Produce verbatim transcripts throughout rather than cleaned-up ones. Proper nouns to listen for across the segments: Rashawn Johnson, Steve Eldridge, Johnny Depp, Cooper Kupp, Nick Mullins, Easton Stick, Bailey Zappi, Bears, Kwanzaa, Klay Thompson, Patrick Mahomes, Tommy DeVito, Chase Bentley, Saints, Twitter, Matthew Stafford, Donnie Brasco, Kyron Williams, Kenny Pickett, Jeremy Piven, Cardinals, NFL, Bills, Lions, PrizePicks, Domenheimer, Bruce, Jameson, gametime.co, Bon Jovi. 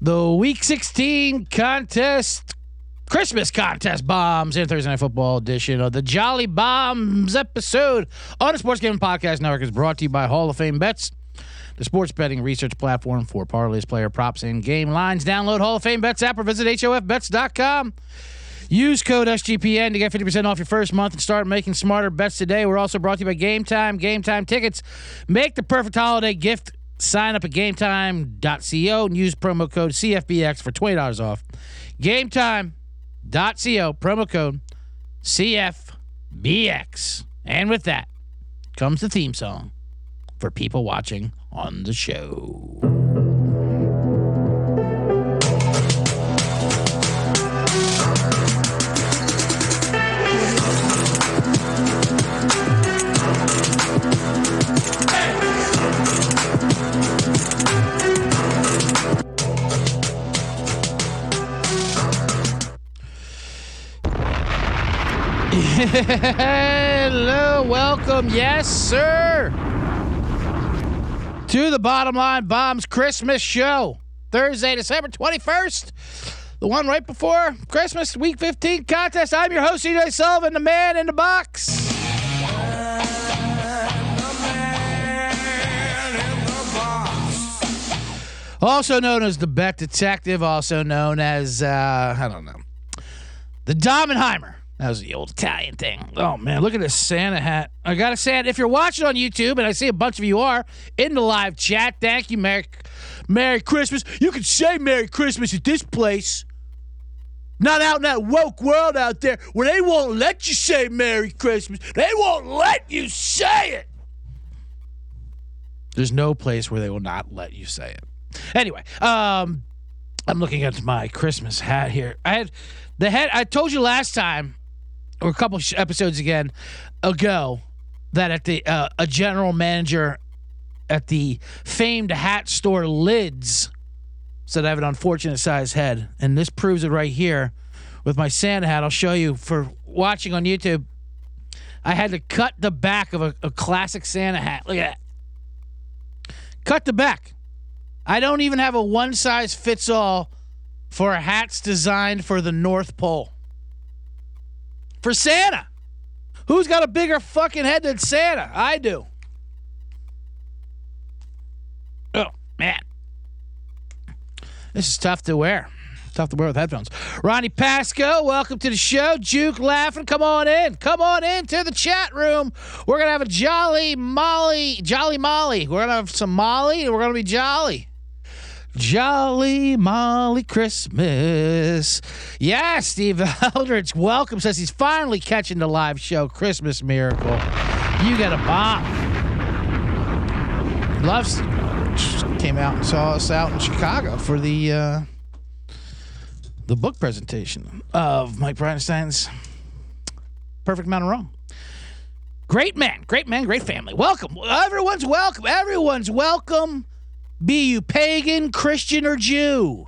The Week sixteen contest, Christmas contest bombs in Thursday Night Football edition of the Jolly Bombs episode on the Sports Gaming Podcast Network is brought to you by Hall of Fame Bets, the sports betting research platform for parlays, player props, and game lines. Download Hall of Fame Bets app or visit H O F bets dot com. Use code S G P N to get fifty percent off your first month and start making smarter bets today. We're also brought to you by Game Time. Game Time tickets make the perfect holiday gift. Sign up at game time dot co and use promo code C F B X for twenty dollars off. game time dot co, promo code C F B X. And with that comes the theme song for people watching on the show. Hello, welcome, yes, sir, to the Bottom Line Bombs Christmas show, Thursday, December twenty-first, the one right before Christmas, Week fifteen contest. I'm your host, C J Sullivan, the man in the box. Also known as the Bet Detective, also known as, uh, I don't know, the Domenheimer. That was the old Italian thing. Oh, man, look at this Santa hat. I got to say it. If you're watching on YouTube, and I see a bunch of you are in the live chat, thank you, Merry, Merry Christmas. You can say Merry Christmas at this place. Not out in that woke world out there where they won't let you say Merry Christmas. They won't let you say it. There's no place where they will not let you say it. Anyway, um, I'm looking at my Christmas hat here. I had the hat. I told you last time, or a couple episodes again ago, that at the uh, a general manager at the famed hat store Lids said I have an unfortunate size head, and this proves it right here with my Santa hat. I'll show you for watching on YouTube. I had to cut the back of a, a classic Santa hat. Look at that. Cut the back. I don't even have a one size fits all for hats designed for the North Pole. For Santa. Who's got a bigger fucking head than Santa? I do. Oh, man. This is tough to wear. Tough to wear with headphones. Ronnie Pasco, welcome to the show. Juke laughing. Come on in. Come on in to the chat room. We're going to have a Jolly Molly. Jolly Molly. We're going to have some Molly, and we're going to be jolly. Jolly Molly Christmas. Yeah, Steve Eldridge, welcome. Says he's finally catching the live show. Christmas miracle. You got a bomb. Love came out and saw us out in Chicago for the uh, the book presentation of Mike Bridenstine's Perfect Amount of Wrong. Great man, great man, great family. Welcome. Everyone's welcome. Everyone's welcome. Be you pagan, Christian, or Jew.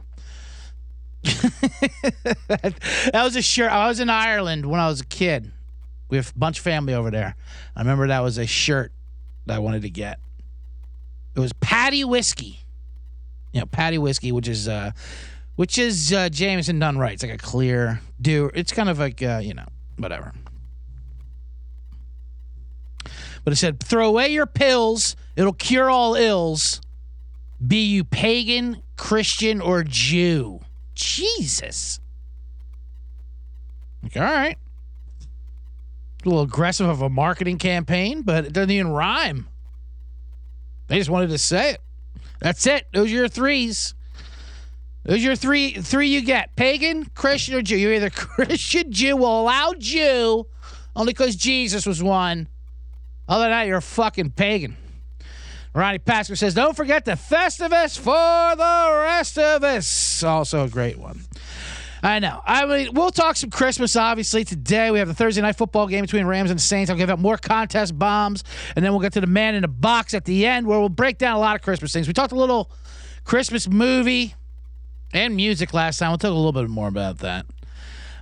That was a shirt. I was in Ireland when I was a kid. We have a bunch of family over there. I remember that was a shirt that I wanted to get. It was Paddy Whiskey. You know, Paddy Whiskey, which is uh, which is uh, Jameson done right. It's like a clear dew. It's kind of like, uh, you know, whatever. But it said, throw away your pills. It'll cure all ills. Be you pagan, Christian, or Jew. Jesus. Like, all right. A little aggressive of a marketing campaign, but it doesn't even rhyme. They just wanted to say it. That's it. Those are your threes. Those are your three three you get. Pagan, Christian, or Jew. You're either Christian, Jew, will allow Jew, only because Jesus was one. Other than that, you're a fucking pagan. Ronnie Pasco says, don't forget the Festivus for the rest of us. Also a great one. I know. I mean, we'll talk some Christmas, obviously, today. We have the Thursday night football game between Rams and Saints. I'll give out more contest bombs, and then we'll get to the man in the box at the end, where we'll break down a lot of Christmas things. We talked a little Christmas movie and music last time. We'll talk a little bit more about that.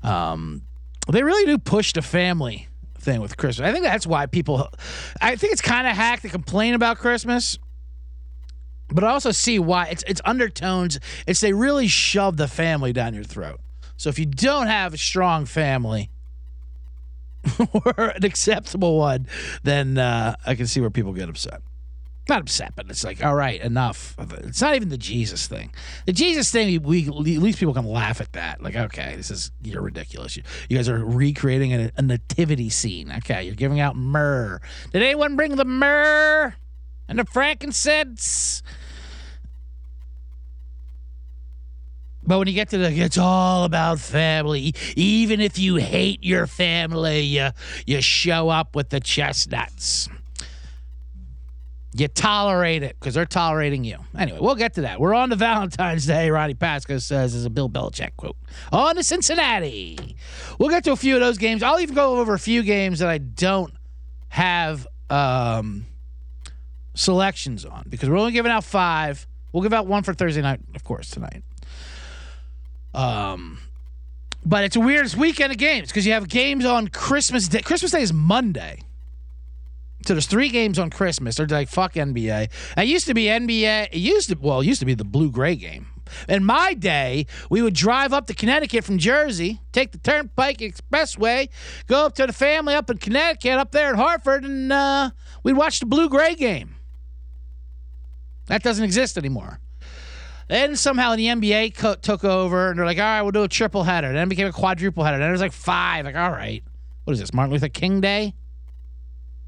Um, they really do push the family thing with Christmas. I think that's why people I think it's kind of hack to complain about Christmas But I also see why it's it's undertones. It's they really shove the family down your throat. So if you don't have a strong family or an acceptable one, then uh, I can see where people get upset. Not upset, but it's like, all right, enough of it. It's not even the Jesus thing. The Jesus thing, we, we at least people can laugh at that. Like, okay, this is you're ridiculous. You, you guys are recreating a, a nativity scene. Okay, you're giving out myrrh. Did anyone bring the myrrh and the frankincense? But when you get to the, it's all about family. Even if you hate your family, you, you show up with the chestnuts. You tolerate it because they're tolerating you. Anyway, we'll get to that. We're on to Valentine's Day, Ronnie Pasco says, is a Bill Belichick quote. On to Cincinnati. We'll get to a few of those games. I'll even go over a few games that I don't have um, selections on because we're only giving out five. We'll give out one for Thursday night, of course, tonight. Um, but it's the weirdest weekend of games because you have games on Christmas Day. Christmas Day is Monday. So there's three games on Christmas. They're like, fuck N B A. It used to be N B A. It used to, well, it used to be the blue-gray game. In my day, we would drive up to Connecticut from Jersey, take the Turnpike Expressway, go up to the family up in Connecticut, up there in Hartford, and uh, we'd watch the blue-gray game. That doesn't exist anymore. Then somehow the N B A co- took over, and they're like, all right, we'll do a triple header. Then it became a quadruple header. Then it was like five. Like, all right. What is this, Martin Luther King Day?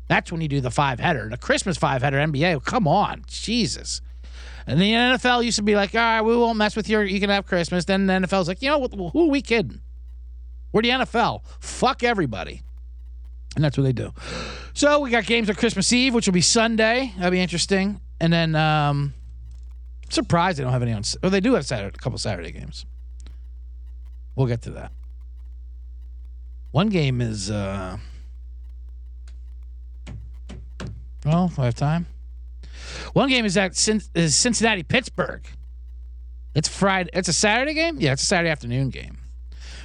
That's when you do the five-header. The Christmas five-header N B A, come on. Jesus. And the N F L used to be like, all right, we won't mess with your, you can have Christmas. Then the N F L's like, you know, who are we kidding? We're the N F L. Fuck everybody. And that's what they do. So we got games on Christmas Eve, which will be Sunday. That'll be interesting. And then um, I'm surprised they don't have any on – well, they do have Saturday, a couple Saturday games. We'll get to that. One game is uh, – well, if I have time. One game is that is Cincinnati Pittsburgh. It's Friday. It's a Saturday game. Yeah, it's a Saturday afternoon game.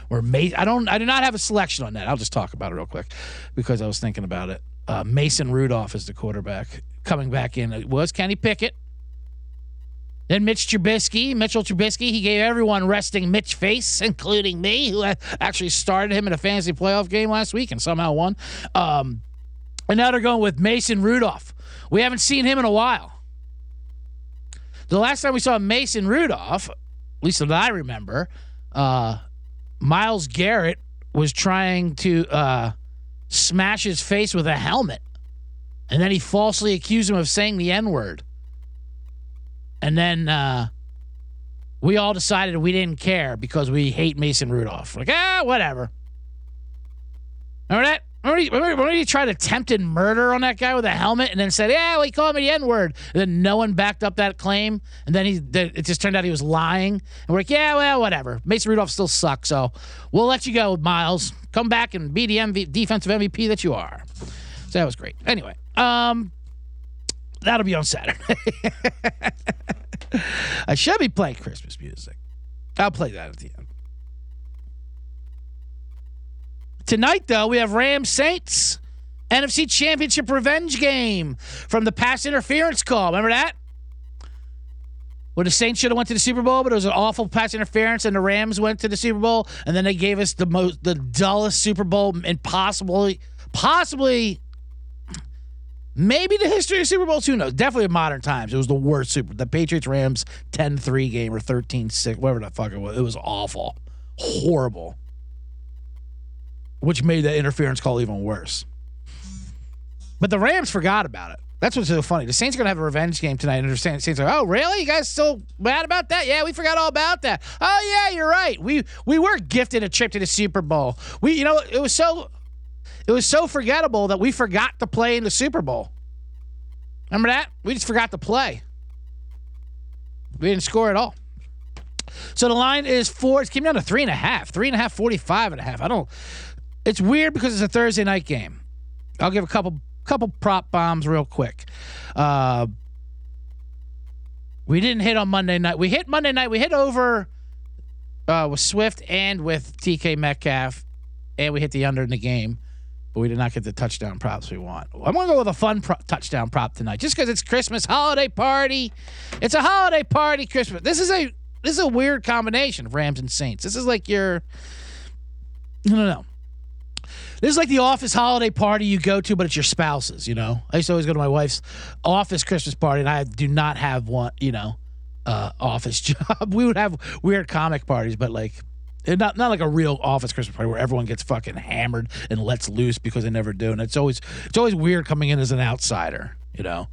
Or May. I don't. I do not have a selection on that. I'll just talk about it real quick because I was thinking about it. Uh, Mason Rudolph is the quarterback coming back in. It was Kenny Pickett. Then Mitch Trubisky, Mitchell Trubisky, he gave everyone resting Mitch face, including me, who actually started him in a fantasy playoff game last week and somehow won. Um, And now they're going with Mason Rudolph. We haven't seen him in a while. The last time we saw Mason Rudolph, at least that I remember, uh, Myles Garrett was trying to uh, smash his face with a helmet. And then he falsely accused him of saying the N-word. And then uh, we all decided we didn't care because we hate Mason Rudolph. Like, ah, whatever. Remember that? Remember, remember, remember he tried attempted murder on that guy with a helmet and then said, yeah, well, he called me the N-word. And then no one backed up that claim. And then he it just turned out he was lying. And we're like, yeah, well, whatever. Mason Rudolph still sucks, so we'll let you go, Miles. Come back and be the M V- defensive M V P that you are. So that was great. Anyway, um, that'll be on Saturday. I should be playing Christmas music. I'll play that at the end. Tonight, though, we have Rams Saints, N F C Championship revenge game from the pass interference call. Remember that? Where the Saints should have went to the Super Bowl, but it was an awful pass interference, and the Rams went to the Super Bowl, and then they gave us the most, the dullest Super Bowl, and possibly, possibly, maybe the history of Super Bowls. Who knows? Definitely in modern times, it was the worst Super. The Patriots Rams ten three game or thirteen six, whatever the fuck it was. It was awful, horrible. Which made that interference call even worse. But the Rams forgot about it. That's what's so funny. The Saints are going to have a revenge game tonight. And the Saints are like, oh, really? You guys still mad about that? Yeah, we forgot all about that. Oh, yeah, you're right. We we were gifted a trip to the Super Bowl. We, you know, it was so it was so forgettable that we forgot to play in the Super Bowl. Remember that? We just forgot to play. We didn't score at all. So the line is four. It's came down to three and a half. Three and a half, forty-five and a half. I don't... It's weird because it's a Thursday night game. I'll give a couple couple prop bombs real quick. Uh, we didn't hit on Monday night. We hit Monday night. We hit over uh, with Swift and with T K Metcalf, and we hit the under in the game. but we did not get the touchdown props we want. I'm going to go with a fun pro- touchdown prop tonight, just because it's Christmas holiday party. It's a holiday party Christmas. This is a this is a weird combination of Rams and Saints. This is like your no no no. This is like the office holiday party you go to, but it's your spouse's. You know, I used to always go to my wife's office Christmas party, and I do not have one. You know, uh, office job. We would have weird comic parties, but like. Not not like a real office Christmas party where everyone gets fucking hammered and lets loose because they never do. And it's always it's always weird coming in as an outsider, you know?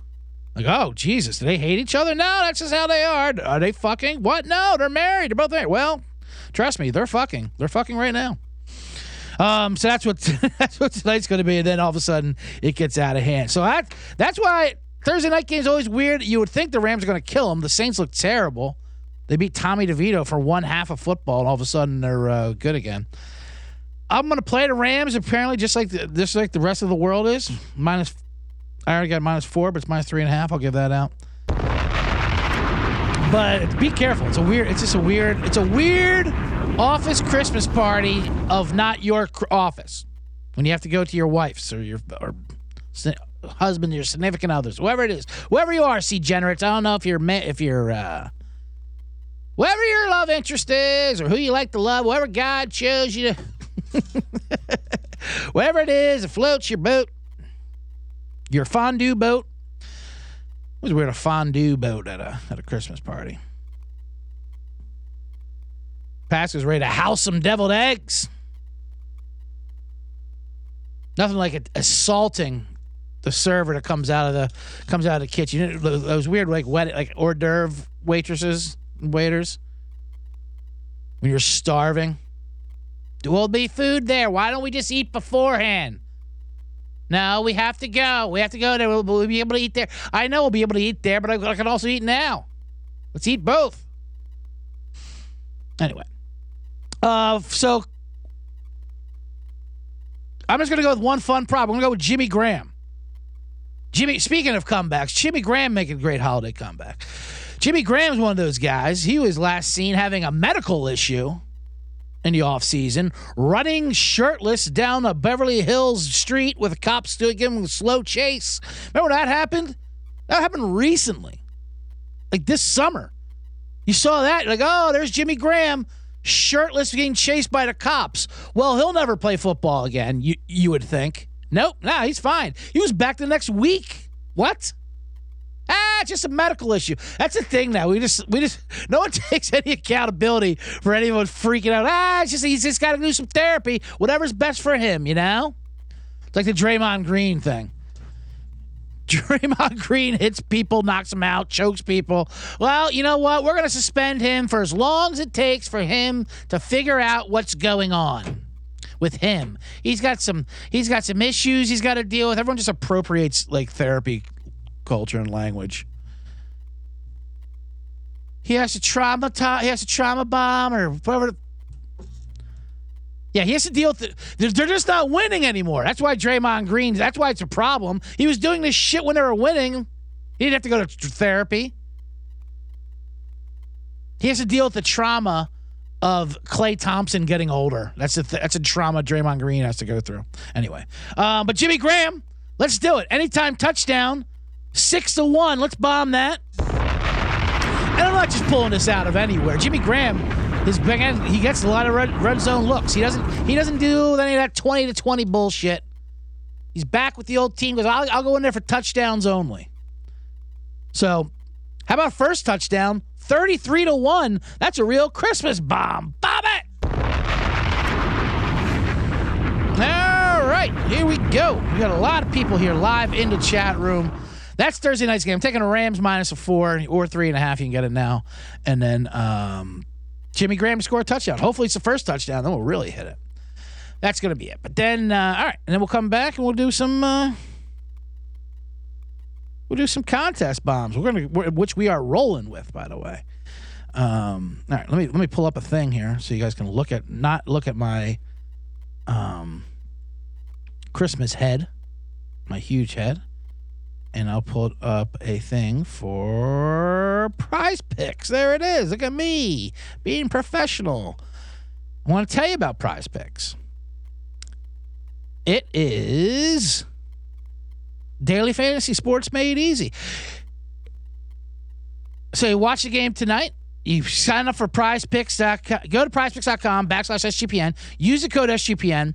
Like, oh, Jesus, do they hate each other? No, that's just how they are. Are they fucking? What? No, they're married. They're both married. Well, trust me, they're fucking. They're fucking right now. Um, so that's what that's what tonight's going to be. And then all of a sudden, it gets out of hand. So that that's why Thursday night game is always weird. You would think the Rams are going to kill them. The Saints look terrible. They beat Tommy DeVito for one half of football, and all of a sudden they're uh, good again. I'm going to play the Rams, apparently, just like the, just like the rest of the world is. Minus, I already got minus four, but it's minus three and a half. I'll give that out. But be careful. It's a weird. It's just a weird. It's a weird office Christmas party of not your office when you have to go to your wife's or your or husband, your significant others, whoever it is, whoever you are. See, generates. I don't know if you're if you're. Uh, Whoever your love interest is or who you like to love, whoever God chose you to, whatever it is that floats your boat, your fondue boat. It was weird, a fondue boat at a at a Christmas party. Pasco's ready to house some deviled eggs. Nothing like it, assaulting the server that comes out of the comes out of the kitchen. Those weird like wet like hors d'oeuvre waitresses. Waiters, when you're starving, there will be food there. Why don't we just eat beforehand? No, we have to go. We have to go there. We'll, we'll be able to eat there. I know we'll be able to eat there, but I, I can also eat now. Let's eat both. Anyway, uh, so I'm just gonna go with one fun prop. I'm gonna go with Jimmy Graham. Jimmy. Speaking of comebacks, Jimmy Graham making a great holiday comeback. Jimmy Graham's one of those guys. He was last seen having a medical issue in the offseason, running shirtless down a Beverly Hills street with cops doing him a slow chase. Remember when that happened? That happened recently, like this summer. You saw that, like, oh, there's Jimmy Graham shirtless being chased by the cops. Well, he'll never play football again, you, you would think. Nope, nah, he's fine. He was back the next week. What? Ah, it's just a medical issue. That's the thing now. We just, we just, no one takes any accountability for anyone freaking out. Ah, it's just, he's just got to do some therapy. Whatever's best for him, you know? It's like the Draymond Green thing. Draymond Green hits people, knocks them out, chokes people. Well, you know what? We're going to suspend him for as long as it takes for him to figure out what's going on with him. He's got some, he's got some issues he's got to deal with. Everyone just appropriates, like, therapy culture and language. He has to trauma. He has to trauma bomb or whatever. Yeah, he has to deal with it. They're just not winning anymore. That's why Draymond Green. That's why it's a problem. He was doing this shit when they were winning. He didn't have to go to therapy. He has to deal with the trauma of Klay Thompson getting older. That's a th- that's a trauma Draymond Green has to go through. Anyway, um, but Jimmy Graham, let's do it. Anytime touchdown. Six to one. Let's bomb that. And I'm not just pulling this out of anywhere. Jimmy Graham, his big end, he gets a lot of red, red zone looks. He doesn't. He doesn't do any of that twenty to twenty bullshit. He's back with the old team. Goes, I'll, I'll go in there for touchdowns only. So, how about first touchdown? Thirty-three to one. That's a real Christmas bomb. Bomb it. All right, here we go. We got a lot of people here live in the chat room. That's Thursday night's game. I'm taking a Rams minus a four or three and a half. You can get it now. And then um, Jimmy Graham score a touchdown. Hopefully it's the first touchdown. Then we'll really hit it. That's going to be it. But then, uh, all right. And then we'll come back and we'll do some uh, we'll do some contest bombs. We're going to which we are rolling with, by the way. Um, all right. Let me let me pull up a thing here so you guys can look at not look at my um, Christmas head, my huge head. And I'll pull up a thing for PrizePicks. There it is. Look at me being professional. I want to tell you about PrizePicks. It is Daily Fantasy Sports Made Easy. So you watch the game tonight. You sign up for prize picks dot com. Go to prize picks dot com backslash S G P N. Use the code S G P N.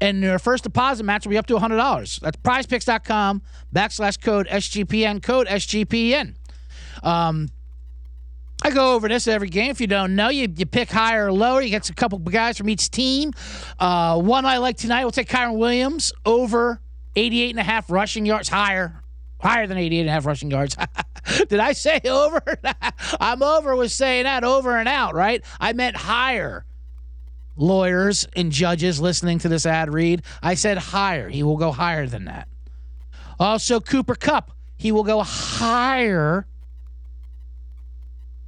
And your first deposit match will be up to one hundred dollars. That's prize picks dot com backslash code S G P N. Code S G P N. Um, I go over this every game. If you don't know, you, you pick higher or lower. You get a couple guys from each team. Uh, one I like tonight, we'll take Kyron Williams over eighty-eight and a half rushing yards. Higher. Higher than eighty-eight and a half rushing yards. Did I say over? I'm over with saying that. Over and out, right? I meant higher. Lawyers and judges listening to this ad read, I said higher. He will go higher than that. Also, Cooper Kupp, he will go higher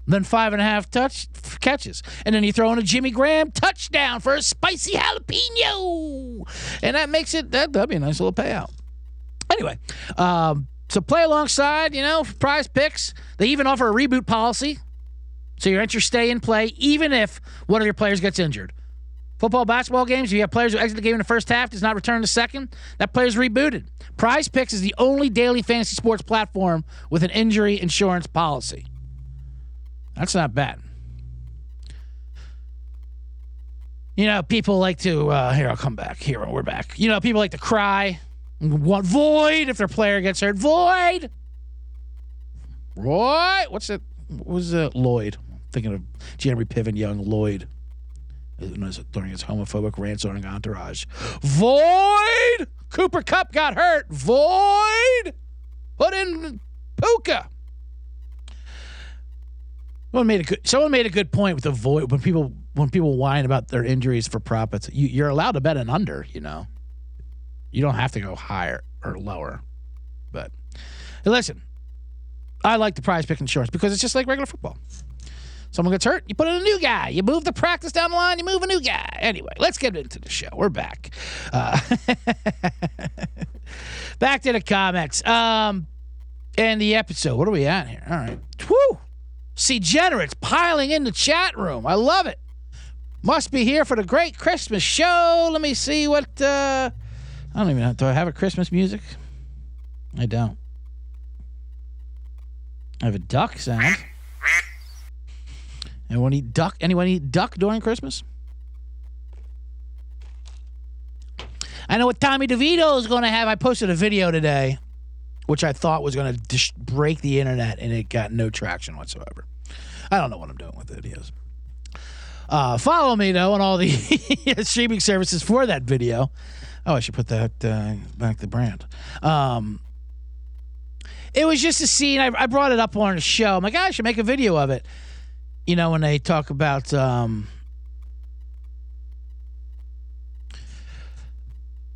than five and a half touch catches. And then you throw in a Jimmy Graham touchdown for a spicy jalapeno. And that makes it, that, that'd be a nice little payout. Anyway, um, so play alongside, you know, Prize Picks. They even offer a reboot policy. So your entries stay in play, even if one of your players gets injured. Football, basketball games, if you have players who exit the game in the first half, does not return in the second, that player's rebooted. Prize Picks is the only daily fantasy sports platform with an injury insurance policy. That's not bad. You know, people like to, uh, here, I'll come back. Here, we're back. You know, people like to cry. Want void if their player gets hurt. Void! Roy! What's it? What was it? Lloyd. I'm thinking of Jeremy Piven Young Lloyd. During his homophobic rants on Entourage. Void! Cooper Kupp got hurt. Void! Put in Puka. Someone made a good, someone made a good point with the void. When people when people whine about their injuries for profits, you, you're allowed to bet an under, you know. You don't have to go higher or lower. But listen, I like the prize pick insurance because it's just like regular football. Someone gets hurt, you put in a new guy. You move the practice down the line, you move a new guy. Anyway, let's get into the show. We're back. Uh, back to the comics. Um, and the episode. What are we at here? All right. Woo! See, generates piling in the chat room. I love it. Must be here for the great Christmas show. Let me see what... Uh, I don't even know. Do I have a Christmas music? I don't. I have a duck sound. Anyone eat duck? Anyone eat duck during Christmas? I know what Tommy DeVito is going to have. I posted a video today, which I thought was going to dis- break the internet, and it got no traction whatsoever. I don't know what I'm doing with videos. Uh, follow me, though, on all the streaming services for that video. Oh, I should put that uh, back the brand. Um, it was just a scene. I, I brought it up on a show. I'm like, I should make a video of it. You know, when they talk about um,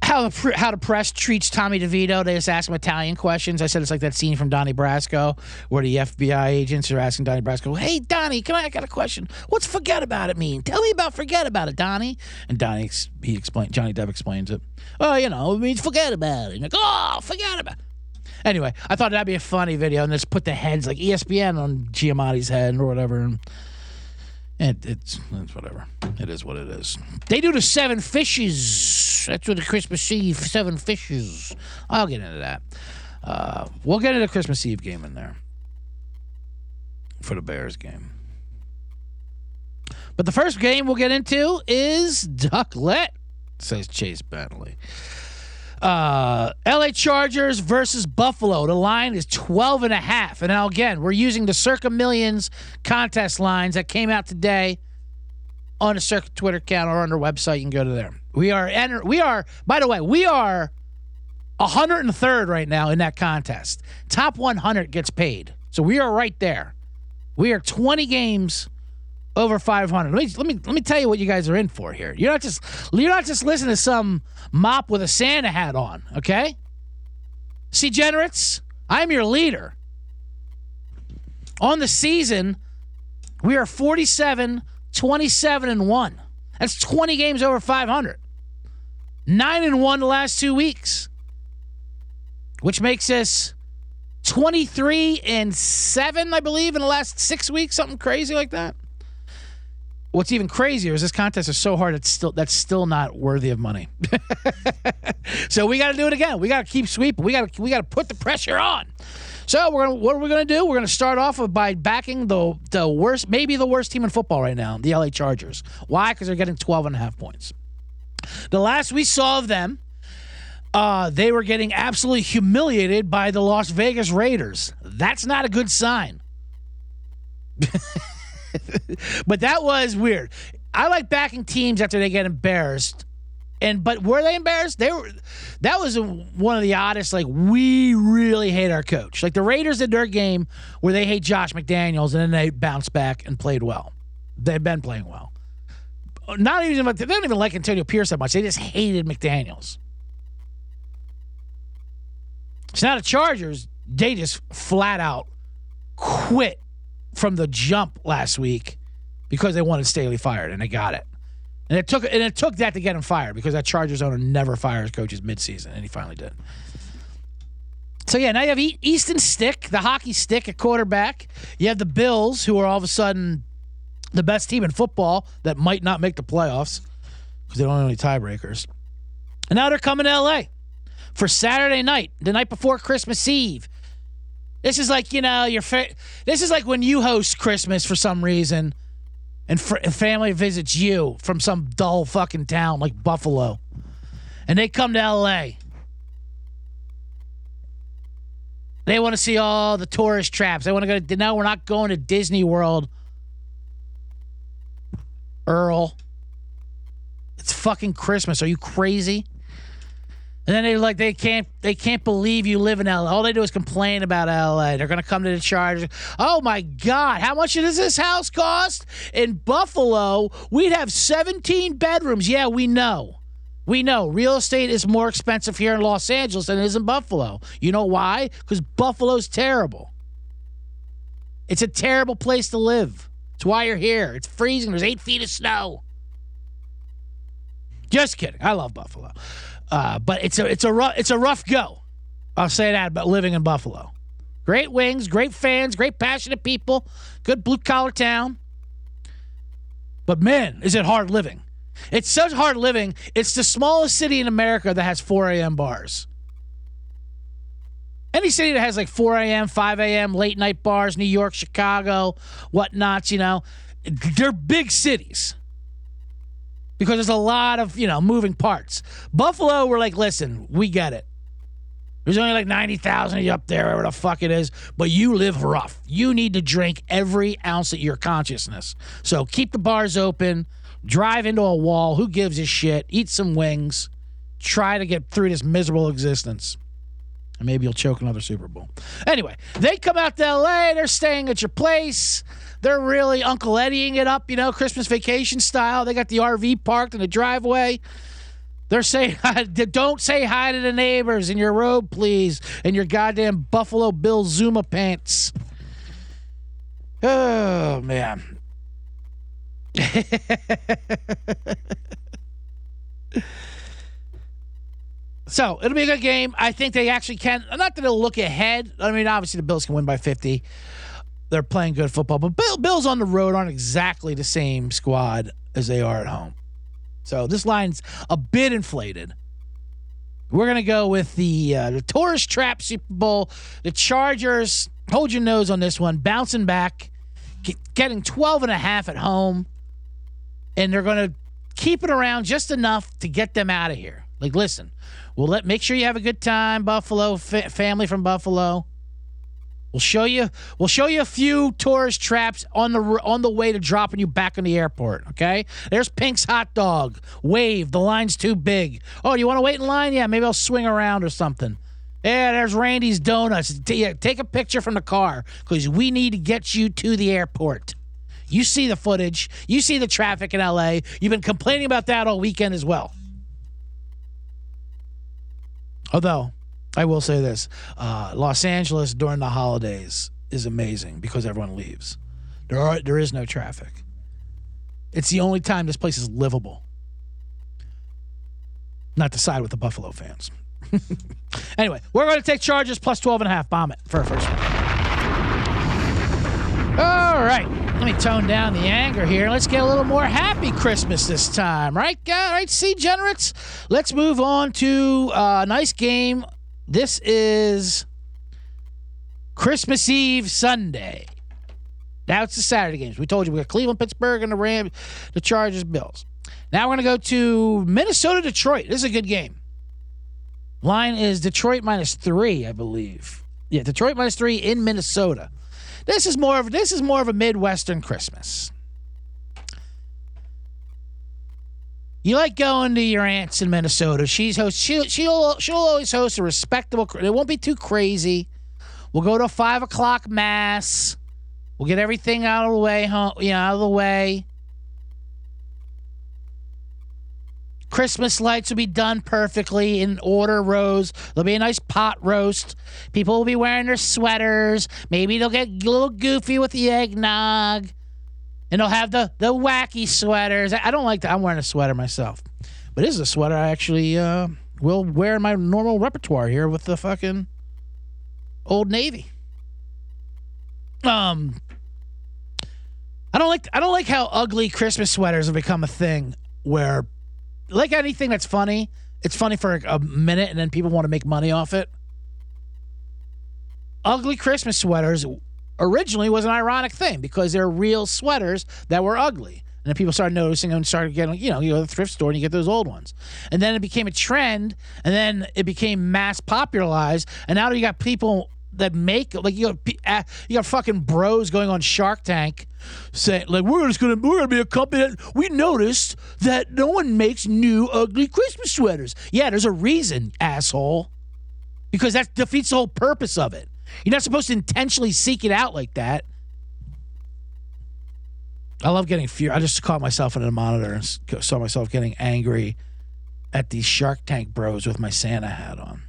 how the, how the press treats Tommy DeVito. They just ask him Italian questions. I said it's like that scene from Donnie Brasco where the F B I agents are asking Donnie Brasco, hey, Donnie, can I, I got a question. What's forget about it mean? Tell me about forget about it, Donnie. And Donnie, he explained, Johnny Depp explains it. Oh, you know, it means forget about it. And you're like, oh, forget about it. Anyway, I thought that'd be a funny video, and just put the heads like E S P N on Giamatti's head or whatever. And it, it's, it's whatever. It is what it is. They do the seven fishes. That's what the Christmas Eve seven fishes. I'll get into that. Uh, we'll get into the Christmas Eve game in there for the Bears game. But the first game we'll get into is Ducklet, says Chase Bentley. Uh, L A Chargers versus Buffalo. The line is twelve and a half. And now again, we're using the Circa Millions contest lines that came out today on the Circa Twitter account or on their website. You can go to there. We are, enter- we are, by the way, we are one hundred third right now in that contest. Top one hundred gets paid. So we are right there. We are twenty games over five hundred. Let me, let me let me tell you what you guys are in for here. You're not just you're not just listening to some mop with a Santa hat on, okay? See, generates, I'm your leader. On the season, we are forty-seven, twenty-seven and one. That's twenty games over five hundred. nine and one the last two weeks. Which makes us twenty-three and seven, I believe, in the last six weeks, something crazy like that. What's even crazier is this contest is so hard, it's still that's still not worthy of money. So we got to do it again. We got to keep sweeping. We got to we got to put the pressure on. So we're gonna, what are we going to do? We're going to start off by backing the the worst, maybe the worst team in football right now, the L A Chargers. Why? Because they're getting twelve and a half points. The last we saw of them, uh, they were getting absolutely humiliated by the Las Vegas Raiders. That's not a good sign. But that was weird. I like backing teams after they get embarrassed. And but were they embarrassed? They were. That was one of the oddest. Like, we really hate our coach. Like the Raiders did their game where they hate Josh McDaniels, and then they bounced back and played well. They've been playing well. Not even they don't even like Antonio Pierce that much. They just hated McDaniels. So now the Chargers, they just flat out quit from the jump last week because they wanted Staley fired, and they got it. And it took and it took that to get him fired because that Chargers owner never fires coaches midseason, and he finally did. So, yeah, now you have Easton Stick, the hockey stick at quarterback. You have the Bills, who are all of a sudden the best team in football that might not make the playoffs because they don't have any tiebreakers. And now they're coming to L A for Saturday night, the night before Christmas Eve. This is like, you know, your fa- this is like when you host Christmas for some reason and fr- family visits you from some dull fucking town like Buffalo. And they come to L A. They want to see all the tourist traps. They want to go to, no, we're not going to Disney World, Earl. It's fucking Christmas. Are you crazy? And then they like they can't they can't believe you live in L A. All they do is complain about L A. They're gonna come to the Chargers. Oh my God, how much does this house cost? In Buffalo, we'd have seventeen bedrooms. Yeah, we know. We know. Real estate is more expensive here in Los Angeles than it is in Buffalo. You know why? Because Buffalo's terrible. It's a terrible place to live. It's why you're here. It's freezing. There's eight feet of snow. Just kidding. I love Buffalo. Uh, but it's a it's a rough, it's a rough go. I'll say that about living in Buffalo. Great wings, great fans, great passionate people, good blue collar town. But man, is it hard living? It's such hard living. It's the smallest city in America that has four a.m. bars. Any city that has like four a.m., five a.m., late night bars, New York, Chicago, whatnots, you know, they're big cities. Because there's a lot of, you know, moving parts. Buffalo, we're like, listen, we get it. There's only like ninety thousand of you up there, whatever the fuck it is. But you live rough. You need to drink every ounce of your consciousness. So keep the bars open. Drive into a wall. Who gives a shit? Eat some wings. Try to get through this miserable existence. And maybe you'll choke another Super Bowl. Anyway, they come out to L A. They're staying at your place. They're really Uncle Eddieing it up, you know, Christmas vacation style. They got the R V parked in the driveway. They're saying, don't say hi to the neighbors in your robe, please, and your goddamn Buffalo Bill Zuma pants. Oh, man. So, it'll be a good game. I think they actually can. Not that they'll look ahead. I mean, obviously, the Bills can win by fifty. They're playing good football, but Bill, Bills on the road aren't exactly the same squad as they are at home. So this line's a bit inflated. We're going to go with the, uh, the tourist trap Super Bowl. The Chargers, hold your nose on this one, bouncing back, get, getting twelve and a half at home, and they're going to keep it around just enough to get them out of here. Like, listen, we'll let make sure you have a good time, Buffalo, fa- family from Buffalo. We'll show you. We'll show you a few tourist traps on the on the way to dropping you back in the airport. Okay. There's Pink's hot dog. Wave. The line's too big. Oh, do you want to wait in line? Yeah, maybe I'll swing around or something. Yeah, there's Randy's Donuts. Take a picture from the car because we need to get you to the airport. You see the footage. You see the traffic in L A. You've been complaining about that all weekend as well. Although, I will say this. Uh, Los Angeles during the holidays is amazing because everyone leaves. There are there is no traffic. It's the only time this place is livable. Not to side with the Buffalo fans. Anyway, we're going to take Chargers plus twelve and a half. Bomb it for our first one. All right. Let me tone down the anger here. Let's get a little more happy Christmas this time. Right, guys? Right, C-generates? Let's move on to a nice game. This is Christmas Eve Sunday. Now it's the Saturday games. We told you we got Cleveland, Pittsburgh, and the Rams, the Chargers, Bills. Now we're going to go to Minnesota, Detroit. This is a good game. Line is Detroit minus three, I believe. Yeah, Detroit minus three in Minnesota. This is more of this is more of a Midwestern Christmas. You like going to your aunt's in Minnesota. She's host. She she'll she'll always host a respectable. It won't be too crazy. We'll go to a five o'clock mass. We'll get everything out of the way. Home, you know, out of the way. Christmas lights will be done perfectly in order rows. There'll be a nice pot roast. People will be wearing their sweaters. Maybe they'll get a little goofy with the eggnog. And they'll have the, the wacky sweaters. I don't like that. I'm wearing a sweater myself. But this is a sweater I actually uh, will wear in my normal repertoire here with the fucking Old Navy. Um, I don't like I don't like how ugly Christmas sweaters have become a thing where... Like anything that's funny, it's funny for a minute, and then people want to make money off it. Ugly Christmas sweaters originally was an ironic thing because they're real sweaters that were ugly. And then people started noticing and started getting, you know, you go to the thrift store and you get those old ones. And then it became a trend, and then it became mass popularized. And now you got people that make, like, you got, you got fucking bros going on Shark Tank saying, like, we're just gonna we're gonna be a company that we noticed that no one makes new ugly Christmas sweaters. Yeah, there's a reason, asshole, because that defeats the whole purpose of it. You're not supposed to intentionally seek it out like that. I love getting fear. I just caught myself in a monitor and saw myself getting angry at these Shark Tank bros with my Santa hat on.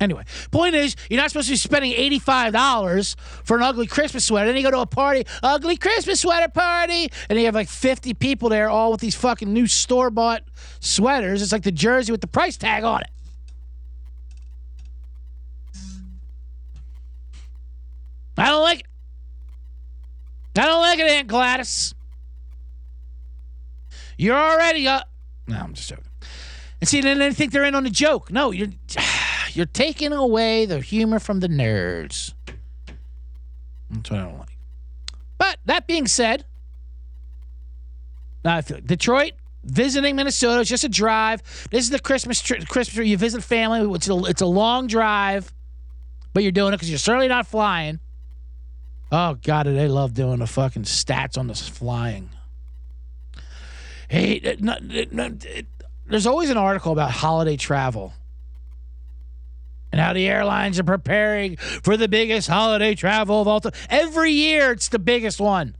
Anyway, point is, you're not supposed to be spending eighty-five dollars for an ugly Christmas sweater. Then you go to a party, ugly Christmas sweater party, and you have like fifty people there all with these fucking new store-bought sweaters. It's like the jersey with the price tag on it. I don't like it. I don't like it, Aunt Gladys. You're already up. No, I'm just joking. And see, then they think they're in on the joke. No, you're... You're taking away the humor from the nerds. That's what I don't like. But that being said, now I feel like Detroit visiting Minnesota is just a drive. This is the Christmas trip. Christmas trip. You visit family. It's a, it's a long drive, but you're doing it because you're certainly not flying. Oh God, do they love doing the fucking stats on this flying? Hey, it, not, it, not, it, there's always an article about holiday travel. And how the airlines are preparing for the biggest holiday travel of all time. Every year, it's the biggest one.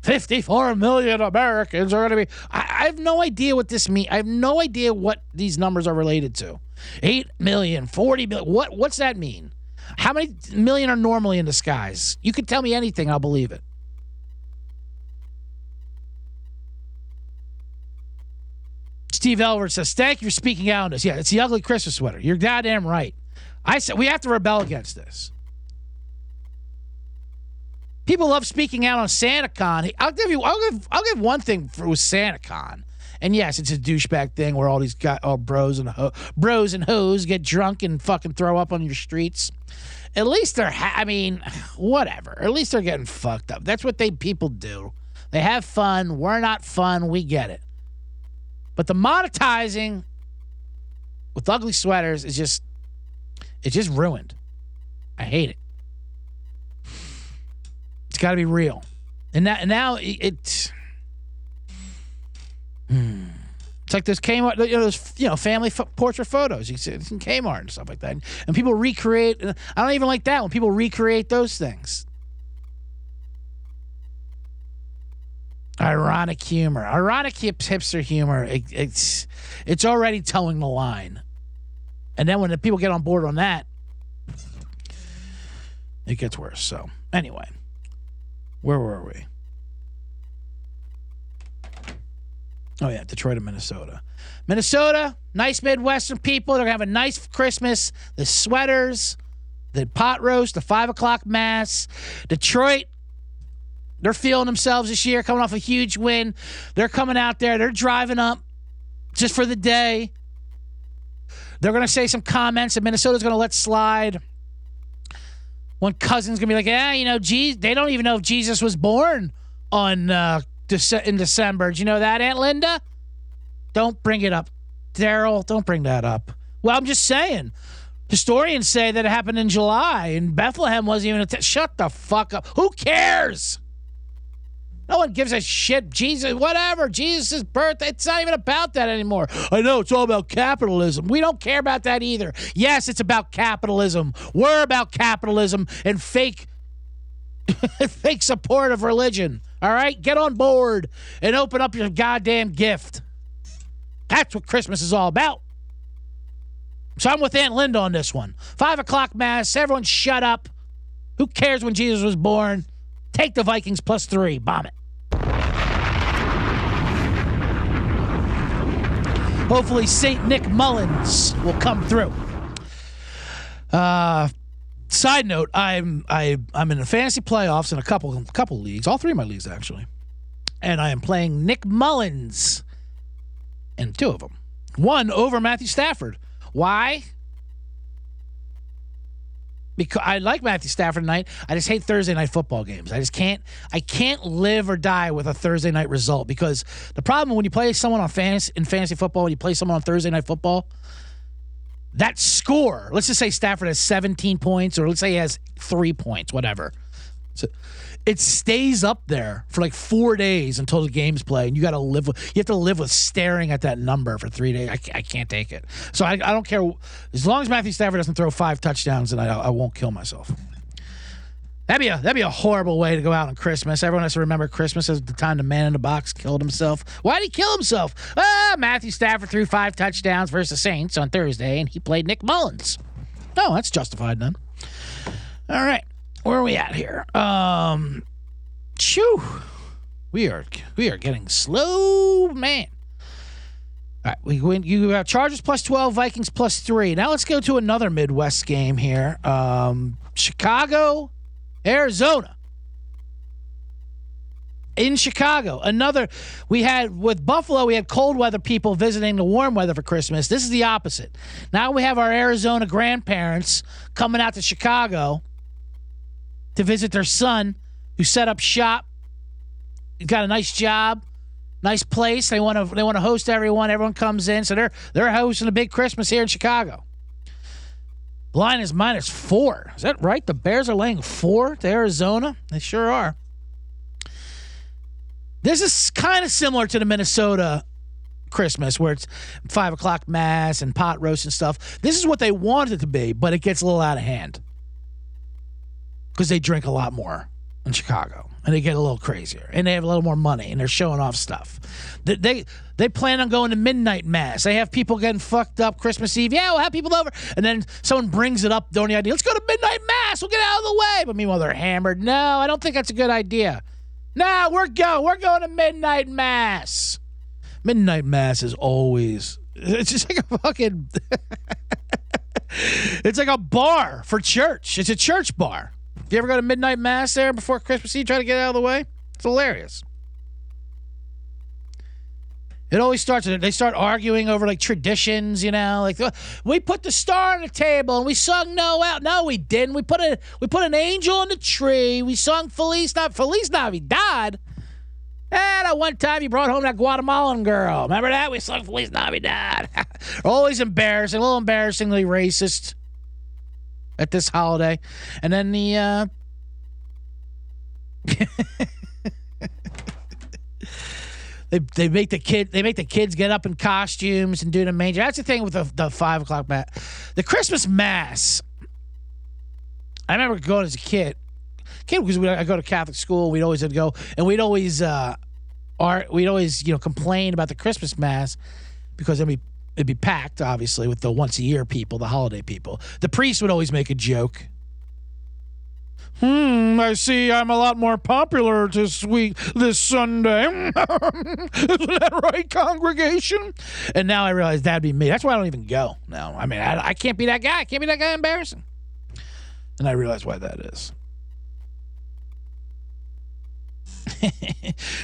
fifty-four million Americans are going to be... I, I have no idea what this means. I have no idea what these numbers are related to. eight million, forty million. What, what's that mean? How many million are normally in the skies? You could tell me anything, I'll believe it. Steve Elwood says, "Stank, you're speaking out on this." Yeah, it's the ugly Christmas sweater. You're goddamn right. I said we have to rebel against this. People love speaking out on SantaCon. I'll give you. I'll give. I'll give one thing for with SantaCon. And yes, it's a douchebag thing where all these guys, all bros and ho- bros and hoes get drunk and fucking throw up on your streets. At least they're. Ha- I mean, whatever. At least they're getting fucked up. That's what they people do. They have fun. We're not fun. We get it. But the monetizing with ugly sweaters is just, it's just ruined. I hate it. It's got to be real. And, that, and now it, it's, it's like those Kmart, you know, those, you know, family fo- portrait photos. You see it's in Kmart and stuff like that. And, and people recreate, and I don't even like that when people recreate those things. Ironic humor. Ironic hipster humor. It, it's it's already towing the line. And then when the people get on board on that, it gets worse. So anyway, where were we? Oh, yeah, Detroit and Minnesota. Minnesota, nice Midwestern people. They're going to have a nice Christmas. The sweaters, the pot roast, the five o'clock mass. Detroit, they're feeling themselves this year, coming off a huge win. They're coming out there. They're driving up just for the day. They're going to say some comments that Minnesota's going to let slide. One cousin's going to be like, yeah, you know, geez, they don't even know if Jesus was born on uh, Dece- in December. Do you know that, Aunt Linda? Don't bring it up. Daryl, don't bring that up. Well, I'm just saying. Historians say that it happened in July, and Bethlehem wasn't even a t- Shut the fuck up. Who cares? No one gives a shit. Jesus, whatever. Jesus' birth. It's not even about that anymore. I know. It's all about capitalism. We don't care about that either. Yes, it's about capitalism. We're about capitalism and fake, fake support of religion. All right? Get on board and open up your goddamn gift. That's what Christmas is all about. So I'm with Aunt Linda on this one. Five o'clock mass. Everyone shut up. Who cares when Jesus was born? Take the Vikings plus three. Bomb it. Hopefully Saint Nick Mullins will come through. Uh, side note, I'm I I'm in the fantasy playoffs in a couple couple leagues, all three of my leagues actually. And I am playing Nick Mullins in two of them. One over Matthew Stafford. Why? Because I like Matthew Stafford tonight. I just hate Thursday night football games. I just can't I can't live or die with a Thursday night result, because the problem when you play someone on fantasy, in fantasy football, when you play someone on Thursday night football, that score, let's just say Stafford has seventeen points, or let's say he has three points, whatever. So it stays up there for like four days until the game's played, and you got to live with, you have to live with staring at that number for three days. I, I can't take it. So I, I don't care. As long as Matthew Stafford doesn't throw five touchdowns, and I, I won't kill myself. That'd be a that'd be a horrible way to go out on Christmas. Everyone has to remember Christmas is the time the man in the box killed himself. Why did he kill himself? Ah, Matthew Stafford threw five touchdowns versus the Saints on Thursday, and he played Nick Mullins. No, that's justified then. All right. Where are we at here? Um, shoo, we are we are getting slow, man. All right, we went. You have Chargers plus twelve, Vikings plus three. Now let's go to another Midwest game here. Um, Chicago, Arizona. In Chicago, another. We had with Buffalo, we had cold weather people visiting the warm weather for Christmas. This is the opposite. Now we have our Arizona grandparents coming out to Chicago to visit their son, who set up shop. He's got a nice job, nice place. They want to they want to host everyone. Everyone comes in, so they're they're hosting a big Christmas here in Chicago. Line is minus four. Is that right? The Bears are laying four to Arizona. They sure are. This is kind of similar to the Minnesota Christmas, where it's five o'clock mass and pot roast and stuff. This is what they want it to be, but it gets a little out of hand, because they drink a lot more in Chicago, and they get a little crazier, and they have a little more money, and they're showing off stuff. They they, they plan on going to midnight mass. They have people getting fucked up Christmas Eve. Yeah, we'll have people over, and then someone brings it up, don't the idea. Let's go to midnight mass. We'll get out of the way. But meanwhile, they're hammered. No, I don't think that's a good idea. No, we're going. We're going to midnight mass. Midnight mass is always, it's just like a fucking, it's like a bar for church. It's a church bar. You ever go to midnight mass there before Christmas Eve, try to get out of the way? It's hilarious. It always starts, they start arguing over like traditions, you know, like we put the star on the table and we sung no out. No, we didn't. We put a we put an angel on the tree. We sung Feliz Nav Feliz Navidad. And at one time you brought home that Guatemalan girl. Remember that? We sung Feliz Navidad. Always embarrassing, a little embarrassingly racist at this holiday. And then the uh they they make the kid they make the kids get up in costumes and do the manger. That's the thing with the, the five o'clock mass, the Christmas mass. I remember going as a kid, kid because we, I go to Catholic school. We'd always go and we'd always uh art. We'd always you know complain about the Christmas mass because there'd be It'd be packed, obviously, with the once-a-year people, the holiday people. The priest would always make a joke. Hmm, I see I'm a lot more popular this week, this Sunday. Isn't that right, congregation? And now I realize that'd be me. That's why I don't even go now. I mean, I, I can't be that guy. I can't be that guy embarrassing. And I realize why that is.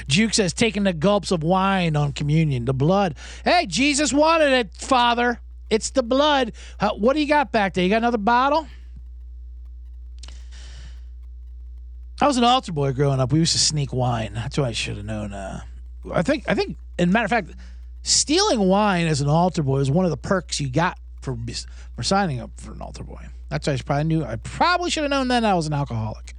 Juke says, taking the gulps of wine on communion, the blood. Hey, Jesus wanted it, Father. It's the blood. How, what do you got back there? You got another bottle? I was an altar boy growing up. We used to sneak wine. That's why I should have known. Uh, I think, I think, and matter of fact, stealing wine as an altar boy was one of the perks you got for, for signing up for an altar boy. That's why I probably knew. I probably should have known then I was an alcoholic.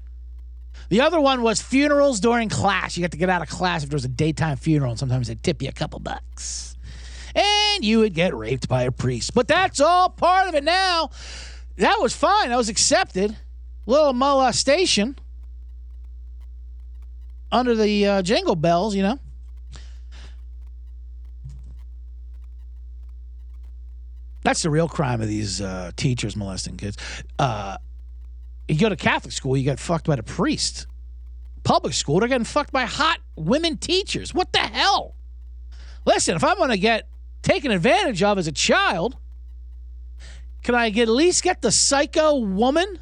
The other one was funerals during class. You got to get out of class if there was a daytime funeral, and sometimes they'd tip you a couple bucks. And you would get raped by a priest. But that's all part of it now. That was fine. I was accepted. Little molestation under the uh, jingle bells, you know. That's the real crime of these uh, teachers molesting kids. Uh, you go to Catholic school, you get fucked by the priest. Public school, they're getting fucked by hot women teachers. What the hell? Listen, if I'm going to get taken advantage of as a child, can I get, at least get the psycho woman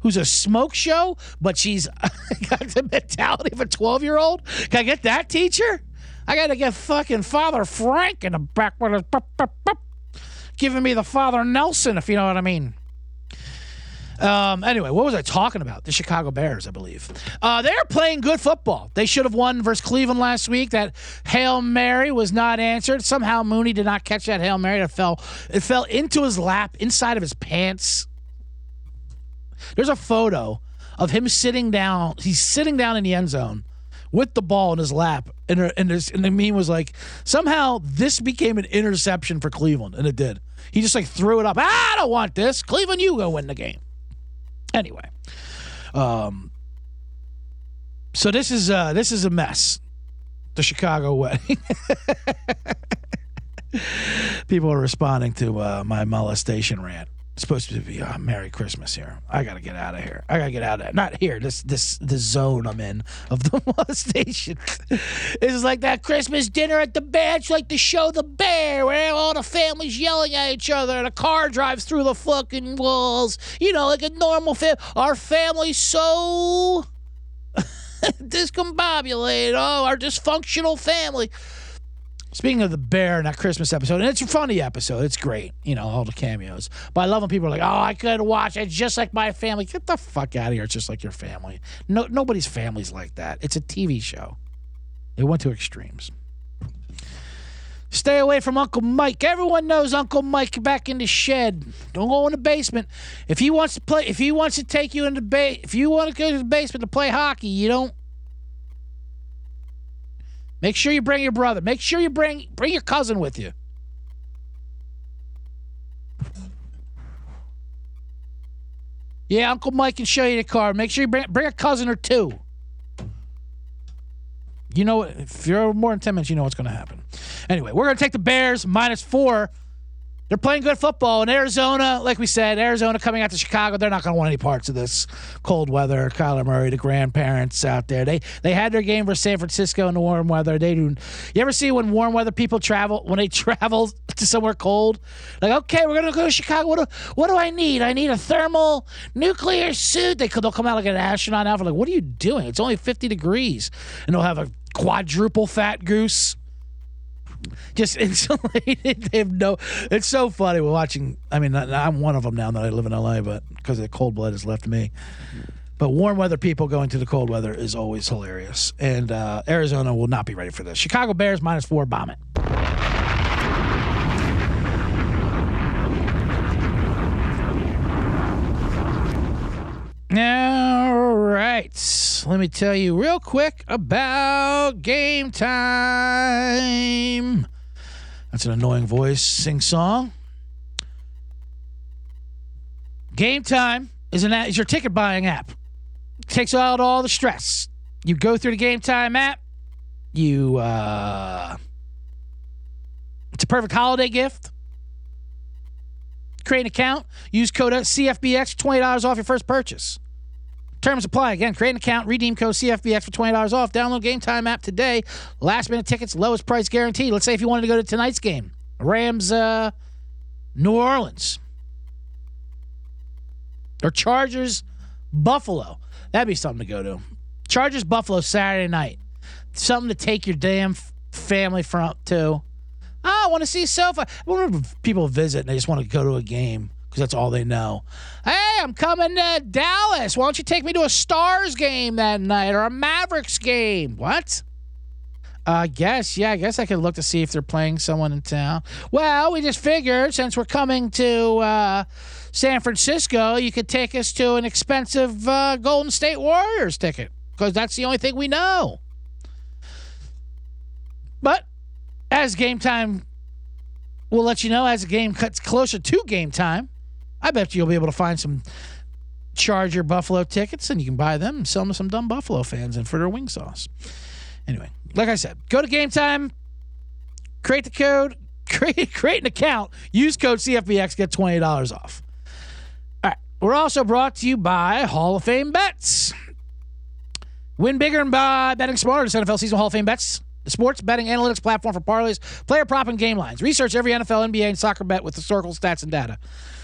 who's a smoke show, but she's got the mentality of a twelve-year-old? Can I get that teacher? I got to get fucking Father Frank in the back with his bup, bup, bup, giving me the Father Nelson, if you know what I mean. Um, anyway, what was I talking about? The Chicago Bears, I believe. Uh, they're playing good football. They should have won versus Cleveland last week. That Hail Mary was not answered. Somehow Mooney did not catch that Hail Mary. It fell, it fell into his lap, inside of his pants. There's a photo of him sitting down. He's sitting down in the end zone with the ball in his lap. And, her, and, and the meme was like, somehow this became an interception for Cleveland. And it did. He just like threw it up. Ah, I don't want this. Cleveland, you go win the game. Anyway, um, so this is uh, this is a mess. The Chicago wedding. People are responding to uh, my molestation rant. It's supposed to be uh, Merry Christmas here. I gotta get out of here. I gotta get out of not here. This this this zone I'm in of the molestation. This is like that Christmas dinner at the bear. It's like the show The Bear, where all the families yelling at each other, and a car drives through the fucking walls. You know, like a normal family. Our family's so discombobulated. Oh, our dysfunctional family. Speaking of The Bear in that Christmas episode, and it's a funny episode. It's great. You know, all the cameos. But I love when people are like, oh, I could watch it. It's just like my family. Get the fuck out of here. It's just like your family. No, nobody's family's like that. It's a T V show. They went to extremes. Stay away from Uncle Mike. Everyone knows Uncle Mike back in the shed. Don't go in the basement. If he wants to play, if he wants to take you in the ba- if you want to go to the basement to play hockey, you don't. Make sure you bring your brother. Make sure you bring bring your cousin with you. Yeah, Uncle Mike can show you the car. Make sure you bring bring a cousin or two. You know, if you're more than ten minutes, you know what's going to happen. Anyway, we're going to take the Bears minus four. They're playing good football. In Arizona, like we said, Arizona coming out to Chicago, they're not going to want any parts of this cold weather. Kyler Murray, the grandparents out there. They they had their game versus San Francisco in the warm weather. They do. You ever see when warm weather people travel, when they travel to somewhere cold? Like, okay, we're going to go to Chicago. What do, what do I need? I need a thermal nuclear suit. They, they'll come out like an astronaut outfit. Like, what are you doing? It's only fifty degrees. And they'll have a quadruple fat goose. Just insulated. They have no. It's so funny. We're watching. I mean, I'm one of them now that I live in L A, but because the cold blood has left me. But warm weather people going to the cold weather is always hilarious. And uh, Arizona will not be ready for this. Chicago Bears minus four. Bomb it. All right. Let me tell you real quick about Game Time. That's an annoying voice. Sing song. Game Time is an is your ticket buying app. It takes out all the stress. You go through the Game Time app. You uh, it's a perfect holiday gift. Create an account. Use code C F B X for twenty dollars off your first purchase. Terms apply. Again, create an account. Redeem code C F B X for twenty dollars off. Download Game Time app today. Last minute tickets, lowest price guaranteed. Let's say if you wanted to go to tonight's game, Rams, uh, New Orleans. or Chargers Buffalo. That'd be something to go to. Chargers Buffalo Saturday night. Something to take your damn f- family from to. Oh, I want to see SoFi. When people visit and they just want to go to a game because that's all they know. Hey, I'm coming to Dallas. Why don't you take me to a Stars game that night or a Mavericks game? What? I guess, yeah, I guess I could look to see if they're playing someone in town. Well, we just figured since we're coming to uh, San Francisco, you could take us to an expensive uh, Golden State Warriors ticket because that's the only thing we know. But as game time, we'll let you know as the game cuts closer to game time, I bet you'll be able to find some Charger Buffalo tickets and you can buy them and sell them to some dumb Buffalo fans and for their wing sauce. Anyway, like I said, go to Game Time, create the code, create, create an account, use code C F B X, get twenty dollars off. All right. We're also brought to you by Hall of Fame Bets. Win bigger and by betting smarter this N F L season. Hall of Fame Bets, the sports betting analytics platform for parlays, player prop, and game lines. Research every N F L, N B A, and soccer bet with historical stats and data.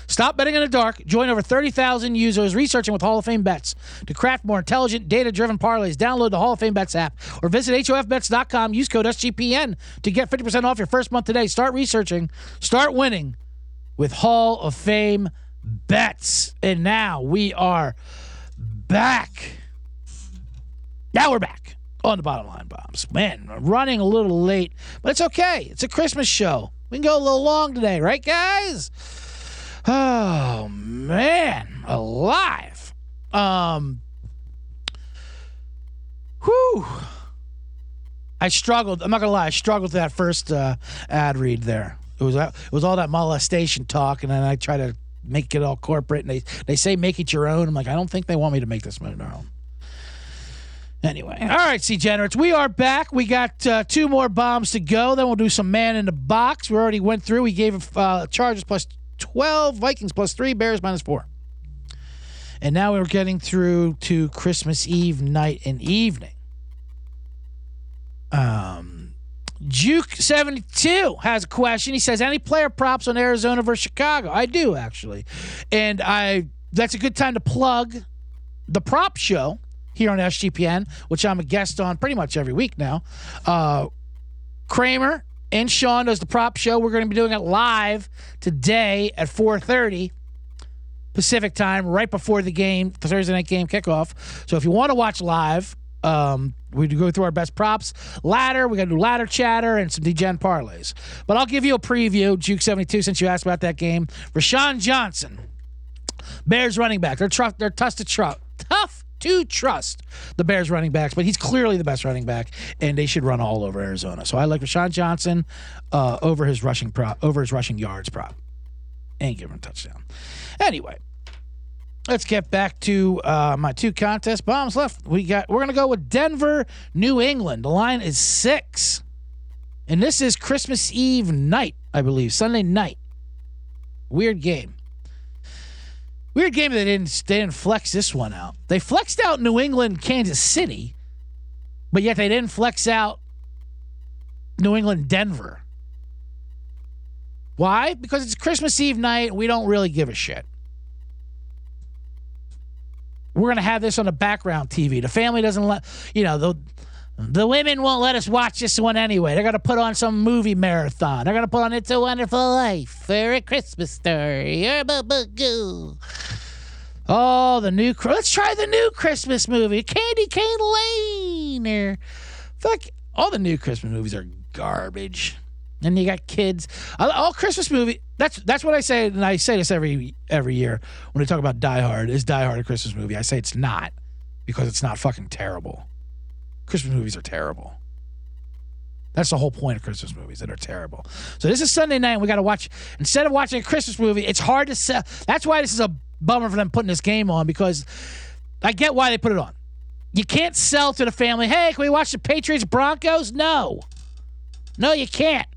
Stop betting in the dark. Join over thirty thousand users researching with Hall of Fame Bets to craft more intelligent, data-driven parlays. Download the Hall of Fame Bets app or visit H O F bets dot com. Use code S G P N to get fifty percent off your first month today. Start researching. Start winning with Hall of Fame Bets. And now we are back. Now we're back. On the Bottom Line Bombs. Man, I'm running a little late, but it's okay. It's a Christmas show. We can go a little long today, right, guys? Oh, man. Alive. Um, whew. I struggled. I'm not going to lie. I struggled with that first uh, ad read there. It was, it was all that molestation talk, and then I try to make it all corporate, and they, they say make it your own. I'm like, I don't think they want me to make this my own. Anyway, all right, C-Generates, we are back. We got uh, two more bombs to go. Then we'll do some man in the box. We already went through. We gave uh, Chargers plus twelve, Vikings plus three, Bears minus four. And now we're getting through to Christmas Eve night and evening. Um, Juke seventy-two has a question. He says, any player props on Arizona versus Chicago? I do, actually. And I that's a good time to plug the prop show here on S G P N, which I'm a guest on pretty much every week now. Uh, Kramer and Sean does the prop show. We're going to be doing it live today at four thirty Pacific time, right before the game, the Thursday night game kickoff. So if you want to watch live, um, we do go through our best props. Ladder, we got to do ladder chatter and some D Gen parlays. But I'll give you a preview, Juke seventy-two, since you asked about that game. Rashawn Johnson, Bears running back. They're, tr- they're tough to truck. Tough. to trust the Bears running backs, but he's clearly the best running back, and they should run all over Arizona. So I like Rashawn Johnson uh, over his rushing prop, over his rushing yards prop, and give him a touchdown. Anyway, let's get back to uh, my two contest bombs left. We got we're gonna go with Denver, New England. The line is six, and this is Christmas Eve night, I believe, Sunday night. Weird game. Weird game they didn't they didn't flex this one out. They flexed out New England, Kansas City, but yet they didn't flex out New England, Denver. Why? Because it's Christmas Eve night. We don't really give a shit. We're gonna have this on the background T V. The family doesn't let you know the the women won't let us watch this one anyway. They're gonna put on some movie marathon. They're gonna put on It's a Wonderful Life or A Christmas Story or Boo-Boo-Goo. Oh, the new let's try the new Christmas movie, Candy Cane Lane. Or fuck, all the new Christmas movies are garbage. And you got kids. All Christmas movie. That's that's what I say, and I say this every every year when we talk about Die Hard. Is Die Hard a Christmas movie? I say it's not because it's not fucking terrible. Christmas movies are terrible. That's the whole point of Christmas movies, that are terrible. So this is Sunday night, and we got to watch. Instead of watching a Christmas movie, it's hard to sell. That's why this is a bummer for them putting this game on, because I get why they put it on. You can't sell to the family, hey, can we watch the Patriots Broncos? No. No, you can't.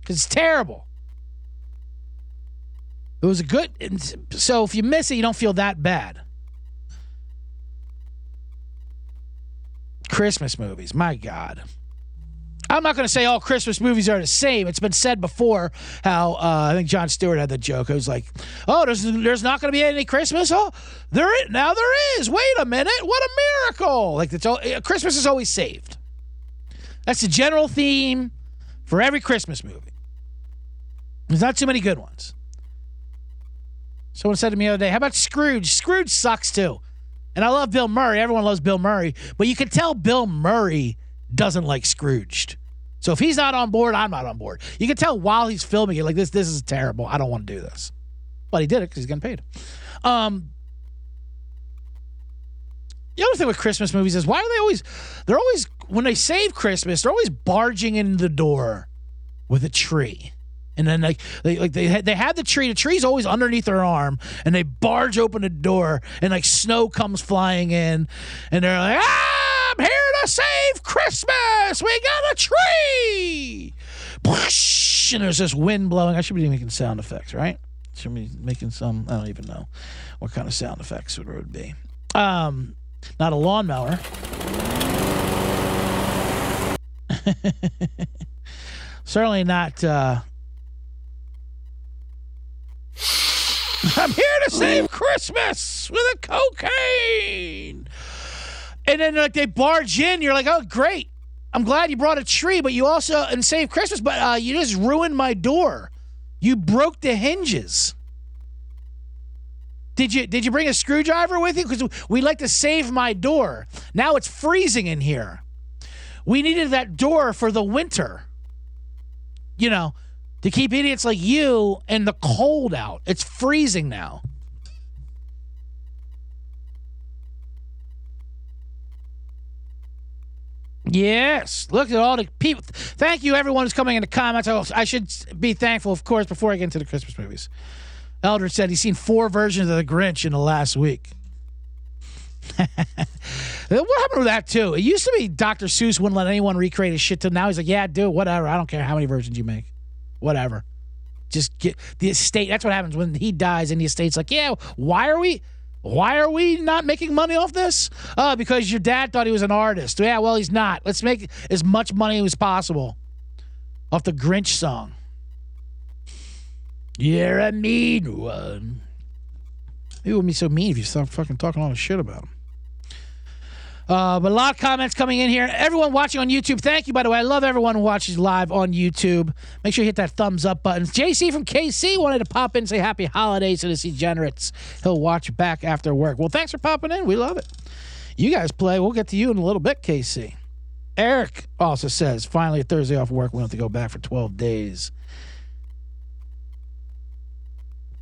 Because it's terrible. It was a good, so if you miss it, you don't feel that bad. Christmas movies, my God. I'm not going to say all Christmas movies are the same. It's been said before how uh, I think Jon Stewart had the joke. It was like, oh, there's there's not going to be any Christmas? Oh, there is, now there is. Wait a minute. What a miracle. Like it's all, Christmas is always saved. That's the general theme for every Christmas movie. There's not too many good ones. Someone said to me the other day, how about Scrooge? Scrooge sucks too. And I love Bill Murray. Everyone loves Bill Murray. But you can tell Bill Murray doesn't like Scrooged. So if he's not on board, I'm not on board. You can tell while he's filming it, like, this This is terrible. I don't want to do this. But he did it because he's getting paid. Um, the other thing with Christmas movies is why are they always, they're always, when they save Christmas, they're always barging in the door with a tree. And then like they like they they had the tree. The tree's always underneath their arm, and they barge open the door, and like snow comes flying in, and they're like, "Ah, I'm here to save Christmas. We got a tree!" And there's this wind blowing. I should be making sound effects, right? Should be making some. I don't even know what kind of sound effects it would be. Um, not a lawnmower. Certainly not. Uh, I'm here to save Christmas with a cocaine. And then like they barge in. You're like, oh, great. I'm glad you brought a tree, but you also, and saved Christmas, but uh, you just ruined my door. You broke the hinges. Did you, did you bring a screwdriver with you? Because we like to save my door. Now it's freezing in here. We needed that door for the winter. You know, to keep idiots like you and the cold out. It's freezing now. Yes. Look at all the people. Thank you, everyone who's coming in the comments. I should be thankful, of course, before I get into the Christmas movies. Eldridge said he's seen four versions of The Grinch in the last week. What happened with that, too? It used to be Doctor Seuss wouldn't let anyone recreate his shit till now. He's like, yeah, do it, whatever. I don't care how many versions you make. Whatever. Just get the estate. That's what happens when he dies and the estate's like, yeah, why are we, why are we not making money off this? Uh, because your dad thought he was an artist. Yeah, well, he's not. Let's make as much money as possible off the Grinch song. You're a mean one. It wouldn't be so mean if you stopped fucking talking all the shit about him. Uh, but a lot of comments coming in here. Everyone watching on YouTube, thank you, by the way. I love everyone who watches live on YouTube. Make sure you hit that thumbs up button. J C from K C wanted to pop in and say happy holidays to the degenerates. He'll watch back after work. Well, thanks for popping in. We love it. You guys play. We'll get to you in a little bit, K C. Eric also says, finally a Thursday off work. We don't have to go back for twelve days.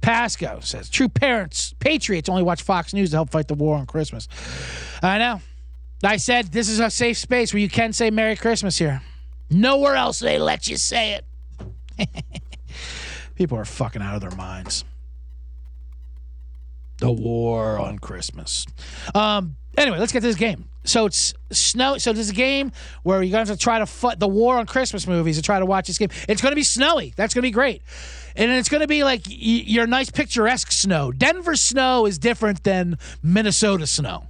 Pasco says, true parents, Patriots only watch Fox News to help fight the war on Christmas. I know. I said, this is a safe space where you can say Merry Christmas here. Nowhere else they let you say it. People are fucking out of their minds. The war on Christmas. Um, anyway, let's get to this game. So it's snow. So this is a game where you're going to have to try to fight the war on Christmas movies and try to watch this game. It's going to be snowy. That's going to be great. And it's going to be like your nice picturesque snow. Denver snow is different than Minnesota snow.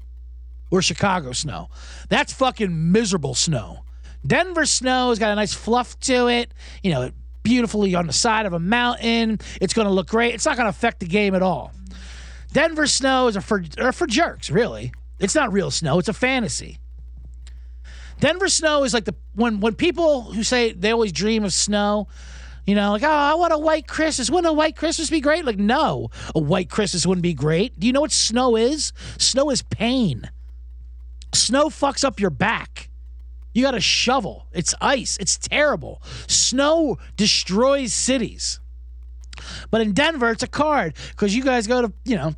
Or Chicago snow. That's fucking miserable snow. Denver snow has got a nice fluff to it. You know, beautifully on the side of a mountain. It's going to look great. It's not going to affect the game at all. Denver snow is a for, or for jerks, really. It's not real snow. It's a fantasy. Denver snow is like the when when people who say they always dream of snow, you know, like, oh, I want a white Christmas. Wouldn't a white Christmas be great? Like, no, a white Christmas wouldn't be great. Do you know what snow is? Snow is pain. Snow fucks up your back. You got a shovel. It's ice. It's terrible. Snow destroys cities. But in Denver, it's a card because you guys go to, you know,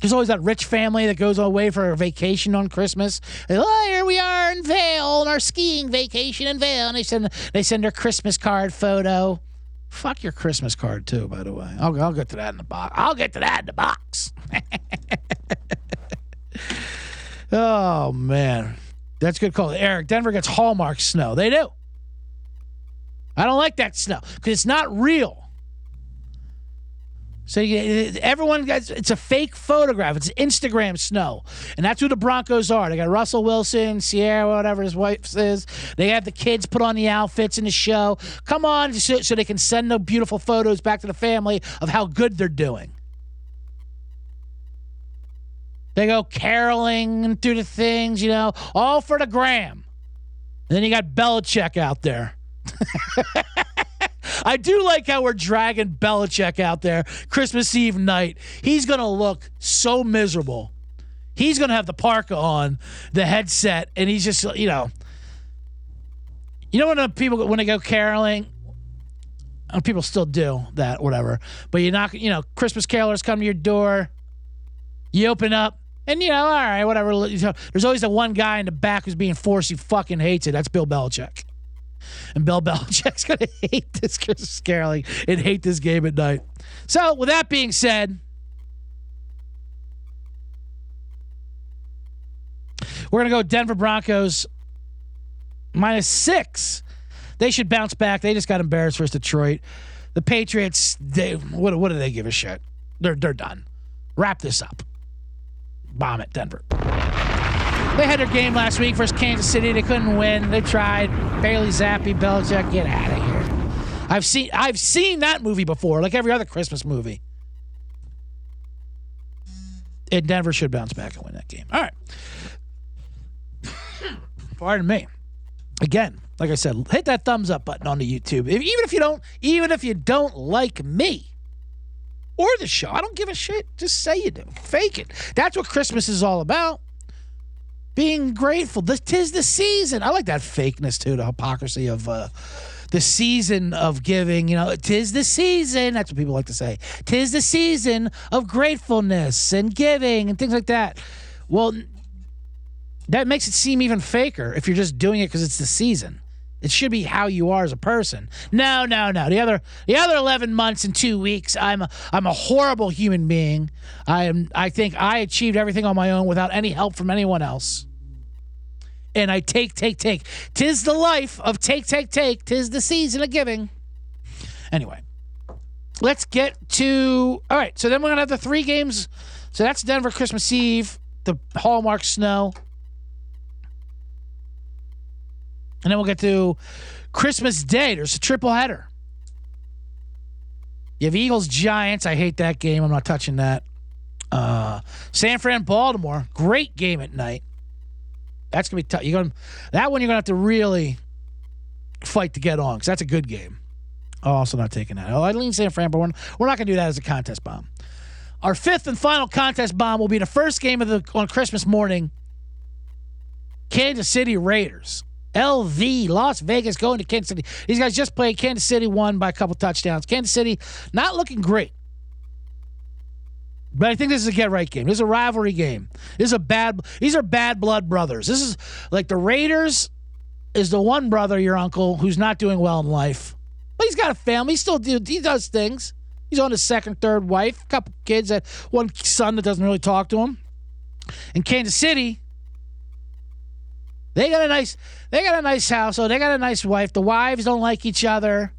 there's always that rich family that goes away for a vacation on Christmas. They, oh, here we are in Vail on our skiing vacation in Vail. And they send, they send their Christmas card photo. Fuck your Christmas card, too, by the way. I'll, I'll get to that in the box. I'll get to that in the box. Oh, man. That's a good call. Eric, Denver gets Hallmark snow. They do. I don't like that snow because it's not real. So you, everyone gets, it's a fake photograph. It's Instagram snow. And that's who the Broncos are. They got Russell Wilson, Sierra, whatever his wife is. They have the kids put on the outfits in the show. Come on, so, so they can send the beautiful photos back to the family of how good they're doing. They go caroling through the things, you know, all for the gram. And then you got Belichick out there. I do like how we're dragging Belichick out there Christmas Eve night. He's going to look so miserable. He's going to have the parka on, the headset, and he's just, you know. You know when people, when they go caroling, and people still do that, whatever, but you're not, you know, Christmas carolers come to your door, you open up, and, you know, all right, whatever. There's always the one guy in the back who's being forced, who fucking hates it. That's Bill Belichick. And Bill Belichick's going to hate this Christmas caroling and hate this game at night. So, with that being said, we're going to go Denver Broncos minus six. They should bounce back. They just got embarrassed versus Detroit. The Patriots, they what, what do they give a shit? They're, they're done. Wrap this up. Bomb it, Denver. They had their game last week versus Kansas City. They couldn't win. They tried. Bailey Zappi, Belichick, get out of here. I've seen I've seen that movie before, like every other Christmas movie. And Denver should bounce back and win that game. All right. Pardon me. Again, like I said, hit that thumbs up button on the YouTube. If, even if you don't, even if you don't like me or the show, I don't give a shit. Just say you do. Fake it. That's what Christmas is all about. Being grateful. This, 'tis the season. I like that fakeness, too, the hypocrisy of uh, the season of giving. You know, 'tis the season. That's what people like to say. 'Tis the season of gratefulness and giving and things like that. Well, that makes it seem even faker if you're just doing it because it's the season. It should be how you are as a person. No, no, no. The other the other eleven months and two weeks, I'm a, I'm a horrible human being. I am. I think I achieved everything on my own without any help from anyone else. And I take, take, take. 'Tis the life of take, take, take. 'Tis the season of giving. Anyway, let's get to... All right, so then we're going to have the three games. So that's Denver Christmas Eve, the Hallmark snow. And then we'll get to Christmas Day. There's a triple header. You have Eagles-Giants. I hate that game. I'm not touching that. Uh, San Fran-Baltimore. Great game at night. That's going to be tough. You're gonna, that one you're going to have to really fight to get on because that's a good game. I'm also not taking that. Oh, I lean San Fran, but we're not going to do that as a contest bomb. Our fifth and final contest bomb will be the first game of the on Christmas morning. Kansas City Raiders. L V, Las Vegas going to Kansas City. These guys just played. Kansas City won by a couple touchdowns. Kansas City not looking great. But I think this is a get-right game. This is a rivalry game. This is a bad. These are bad blood brothers. This is like the Raiders is the one brother, your uncle, who's not doing well in life. But he's got a family. He still do, he does things. He's on his second, third wife, a couple kids, that one son that doesn't really talk to him. And Kansas City... They got a nice, they got a nice household. They got a nice wife. The wives don't like each other.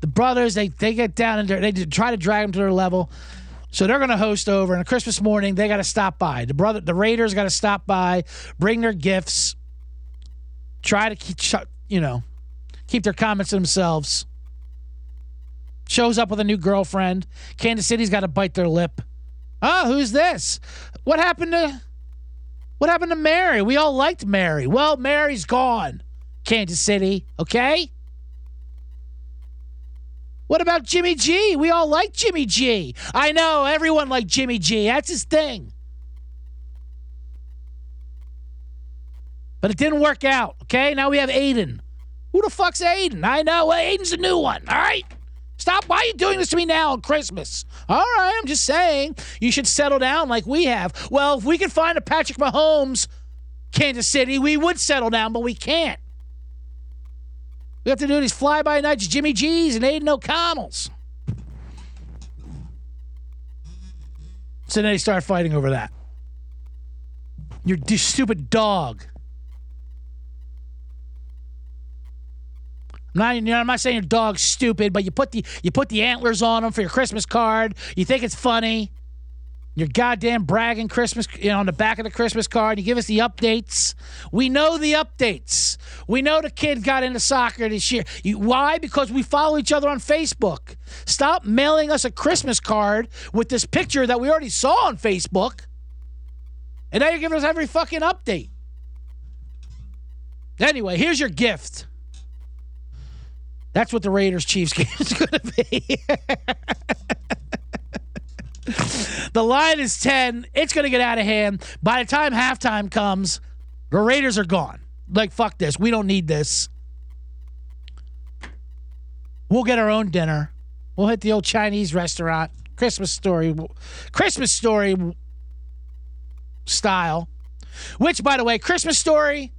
The brothers, they they get down and they try to drag them to their level. So they're going to host over, and on Christmas morning they got to stop by. The brother, the Raiders got to stop by, bring their gifts, try to keep, you know, keep their comments to themselves. Shows up with a new girlfriend. Kansas City's got to bite their lip. Oh, who's this? What happened to? What happened to Mary? We all liked Mary. Well, Mary's gone, Kansas City, okay? What about Jimmy G? We all liked Jimmy G. I know, everyone liked Jimmy G. That's his thing. But it didn't work out, okay? Now we have Aiden. Who the fuck's Aiden? I know, well, Aiden's a new one, all right? Stop. Why are you doing this to me now on Christmas? All right, I'm just saying you should settle down like we have. Well, if we could find a Patrick Mahomes, Kansas City, we would settle down, but we can't. We have to do these fly-by-nights, Jimmy G's and Aiden O'Connell's. So then they start fighting over that. Your d- stupid dog. Not, you know, I'm not saying your dog's stupid, but you put the you put the antlers on them for your Christmas card. You think it's funny. You're goddamn bragging Christmas, you know, on the back of the Christmas card. You give us the updates. We know the updates. We know the kid got into soccer this year. You, why? Because we follow each other on Facebook. Stop mailing us a Christmas card with this picture that we already saw on Facebook. And now you're giving us every fucking update. Anyway, here's your gift. That's what the Raiders-Chiefs game is going to be. The line is ten. It's going to get out of hand. By the time halftime comes, the Raiders are gone. Like, fuck this. We don't need this. We'll get our own dinner. We'll hit the old Chinese restaurant. Christmas story. Christmas story style. Which, by the way, Christmas Story,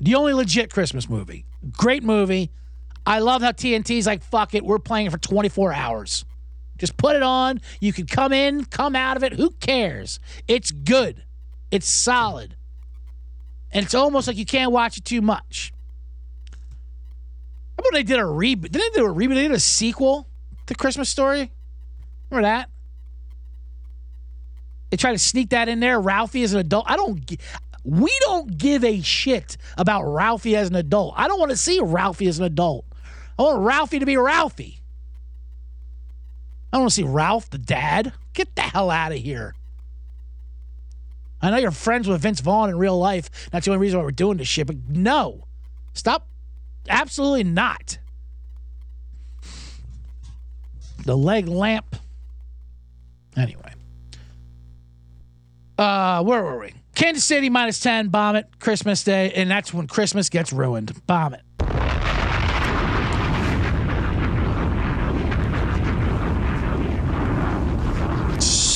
the only legit Christmas movie. Great movie. I love how T N T's like, fuck it. We're playing it for twenty-four hours. Just put it on. You can come in, come out of it. Who cares? It's good. It's solid. And it's almost like you can't watch it too much. How about they did a reboot? Did they do a reboot? They did a sequel to Christmas Story? Remember that? They tried to sneak that in there. Ralphie as an adult. I don't... We don't give a shit about Ralphie as an adult. I don't want to see Ralphie as an adult. I want Ralphie to be Ralphie. I don't want to see Ralph, the dad. Get the hell out of here. I know you're friends with Vince Vaughn in real life. That's the only reason why we're doing this shit, but no. Stop. Absolutely not. The leg lamp. Anyway. Uh, where were we? Kansas City minus ten. Bomb it. Christmas Day. And that's when Christmas gets ruined. Bomb it.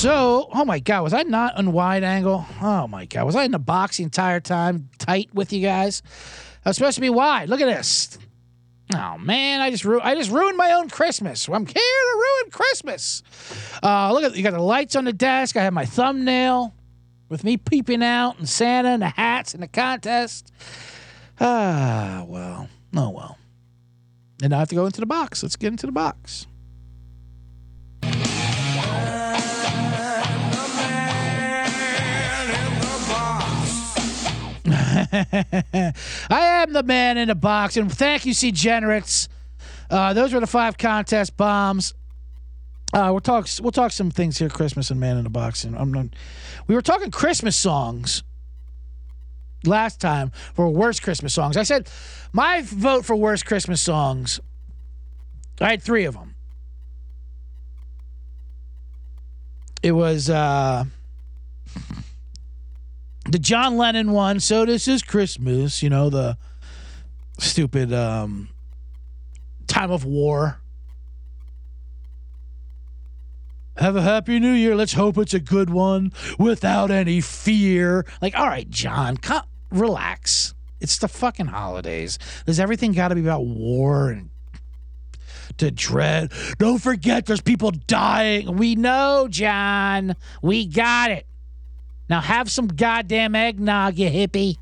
So, oh my God, was I not on wide angle? Oh my God, was I in the box the entire time, tight with you guys? I was supposed to be wide. Look at this. Oh man, I just ru- I just ruined my own Christmas. I'm here to ruin Christmas. Uh, look at you got the lights on the desk. I have my thumbnail with me peeping out, and Santa, and the hats, and the contest. Ah, well, oh well. And now I have to go into the box. Let's get into the box. I am the man in the box, and thank you, C-Generates. Uh, those were the five contest bombs. Uh, we'll talk. We'll talk some things here, Christmas and man in the box. And I'm not, we were talking Christmas songs last time for worst Christmas songs. I said my vote for worst Christmas songs. I had three of them. It was. Uh, The John Lennon one, So This Is Christmas, you know, the stupid um, Time of War. Have a happy new year. Let's hope it's a good one without any fear. Like, all right, John, come, relax. It's the fucking holidays. Does everything got to be about war and to dread? Don't forget there's people dying. We know, John. We got it. Now have some goddamn eggnog, you hippie.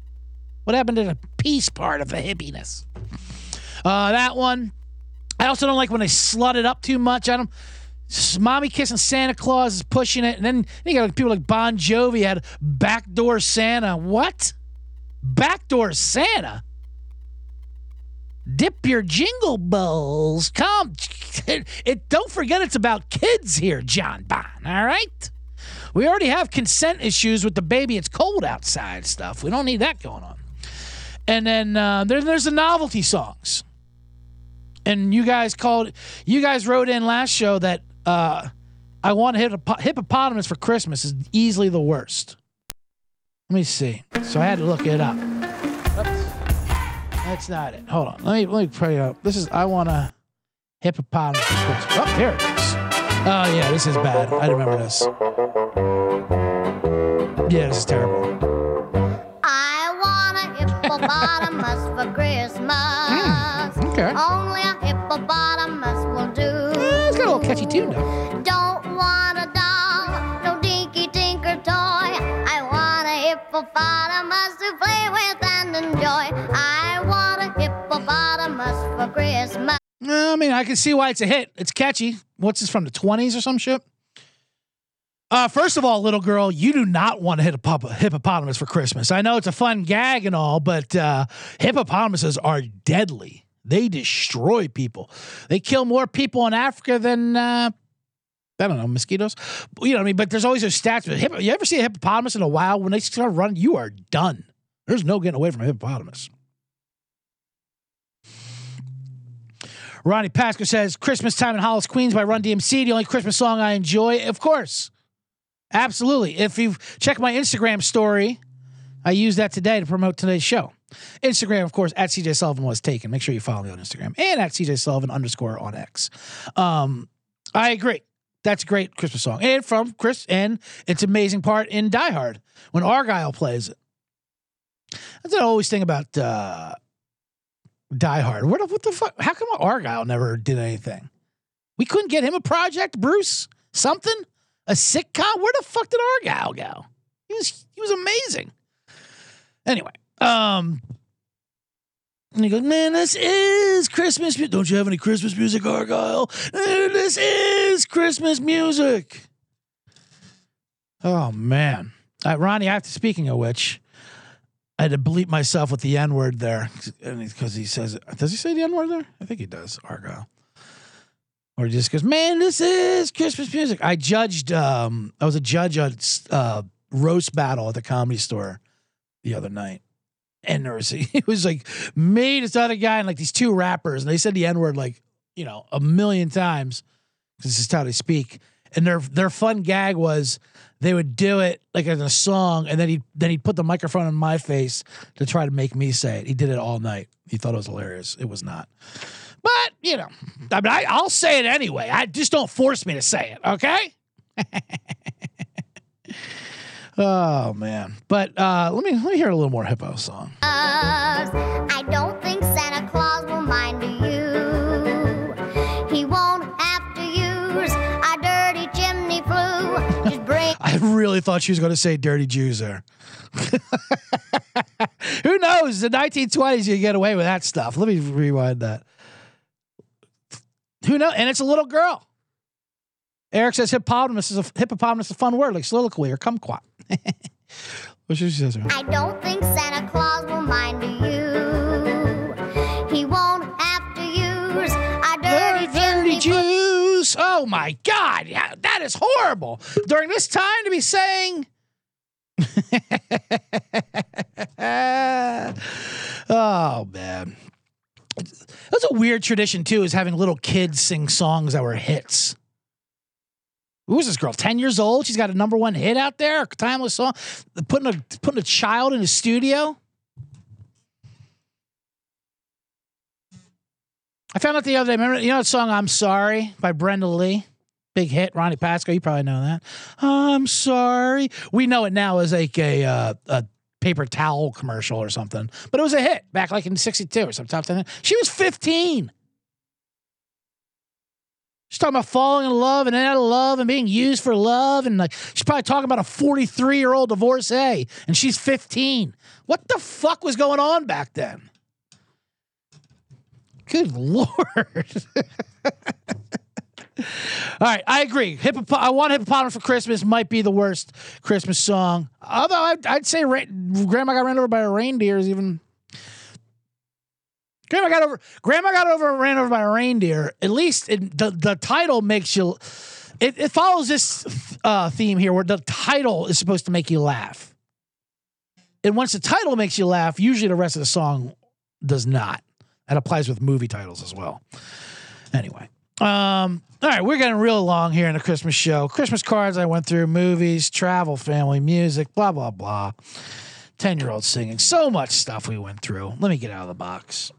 What happened to the peace part of the hippiness? Uh, that one. I also don't like when they slut it up too much. I don't. Mommy Kissing Santa Claus is pushing it, and then you got people like Bon Jovi had Backdoor Santa. What? Backdoor Santa? Dip your jingle bells. Come. It, it. Don't forget it's about kids here, John Bon. All right. We already have consent issues with the baby it's cold outside stuff. We don't need that going on. And then uh, there, there's the novelty songs. And you guys called, you guys wrote in last show that uh, I Want a hippop- Hippopotamus for Christmas is easily the worst. Let me see. So I had to look it up. Oops. That's not it. Hold on. Let me let me put it up. This is I Want a Hippopotamus for Christmas. Oh, here it is. Oh, yeah, this is bad. I remember this. Yeah, this is terrible. I want a hippopotamus for Christmas. Mm, okay. Only a hippopotamus will do. Eh, it's got a little catchy tune, though. Don't want a doll, no dinky tinker toy. I want a hippopotamus to play with and enjoy. I want a hippopotamus for for Christmas. I mean, I can see why it's a hit. It's catchy. What's this from the twenties or some shit? Uh, first of all, little girl, you do not want to hit a hippopotamus for Christmas. I know it's a fun gag and all, but uh, hippopotamuses are deadly. They destroy people. They kill more people in Africa than, uh, I don't know, mosquitoes. You know what I mean? But there's always those stats. Hippo- you ever see a hippopotamus in a wild? When they start running, you are done. There's no getting away from a hippopotamus. Ronnie Pasco says, Christmas Time in Hollis, Queens by Run D M C. The only Christmas song I enjoy. Of course. Absolutely. If you've checked my Instagram story, I use that today to promote today's show. Instagram, of course, at C J Sullivan was taken. Make sure you follow me on Instagram and at C J Sullivan underscore on X. Um, I agree. That's a great Christmas song. And from Chris, and it's an amazing part in Die Hard when Argyle plays it. That's what I always think about uh, Die Hard. What, what the fuck? How come Argyle never did anything? We couldn't get him a project, Bruce? Something? A sitcom? Where the fuck did Argyle go? He was he was amazing. Anyway. Um, and he goes, man, this is Christmas music. Don't you have any Christmas music, Argyle? This is Christmas music. Oh, man. All right, Ronnie, I have to, speaking of which, I had to bleep myself with the N-word there. Because he says, does he say the N-word there? I think he does, Argyle. Or he just goes, man, this is Christmas music. I judged, um, I was a judge on uh, roast battle at the Comedy Store the other night. And there was, it was like me, this other guy, and like these two rappers, and they said the N word like, you know, a million times. This is how they speak. And their their fun gag was they would do it like in a song, and then he then he'd put the microphone in my face to try to make me say it. He did it all night. He thought it was hilarious. It was not. But you know, I mean, I, I'll say it anyway. I just don't force me to say it. Okay. Oh man! But uh, let me let me hear a little more hippo song. I don't think Santa Claus will mind you. He won't have to use a dirty chimney flue. Just bring. I really thought she was going to say "dirty Jews" there. Who knows? The nineteen twenties, you get away with that stuff. Let me rewind that. Who knows? And it's a little girl. Eric says hippopotamus is a hippopotamus is a fun word, like soliloquy or kumquat. What she says? I don't think Santa Claus will mind you. He won't have to use a dirty, dirty juice. Oh my God, yeah, that is horrible. During this time to be saying. Oh man, that's a weird tradition too. Is having little kids sing songs that were hits. Who's this girl? Ten years old. She's got a number one hit out there. A timeless song. Putting a putting a child in a studio. I found out the other day. Remember, you know that song "I'm Sorry" by Brenda Lee, big hit. Ronnie Pasco. You probably know that. I'm sorry. We know it now as like a uh, a paper towel commercial or something, but it was a hit back like in sixty-two or some top ten. She was fifteen. She's talking about falling in love and out of love and being used for love. And like she's probably talking about a forty-three-year-old divorcee, and she's fifteen. What the fuck was going on back then? Good Lord. All right, I agree. Hippop- I Want Hippopotamus for Christmas might be the worst Christmas song. Although I'd, I'd say ra- Grandma Got Ran Over by a Reindeer is even... Grandma got over. Grandma got over and ran over by a reindeer. At least it, the the title makes you. It, it follows this uh, theme here, where the title is supposed to make you laugh. And once the title makes you laugh, usually the rest of the song does not. That applies with movie titles as well. Anyway, um, all right, we're getting real long here in the Christmas show. Christmas cards I went through, movies, travel, family, music, blah blah blah. Ten-year-old singing, so much stuff we went through. Let me get out of the box.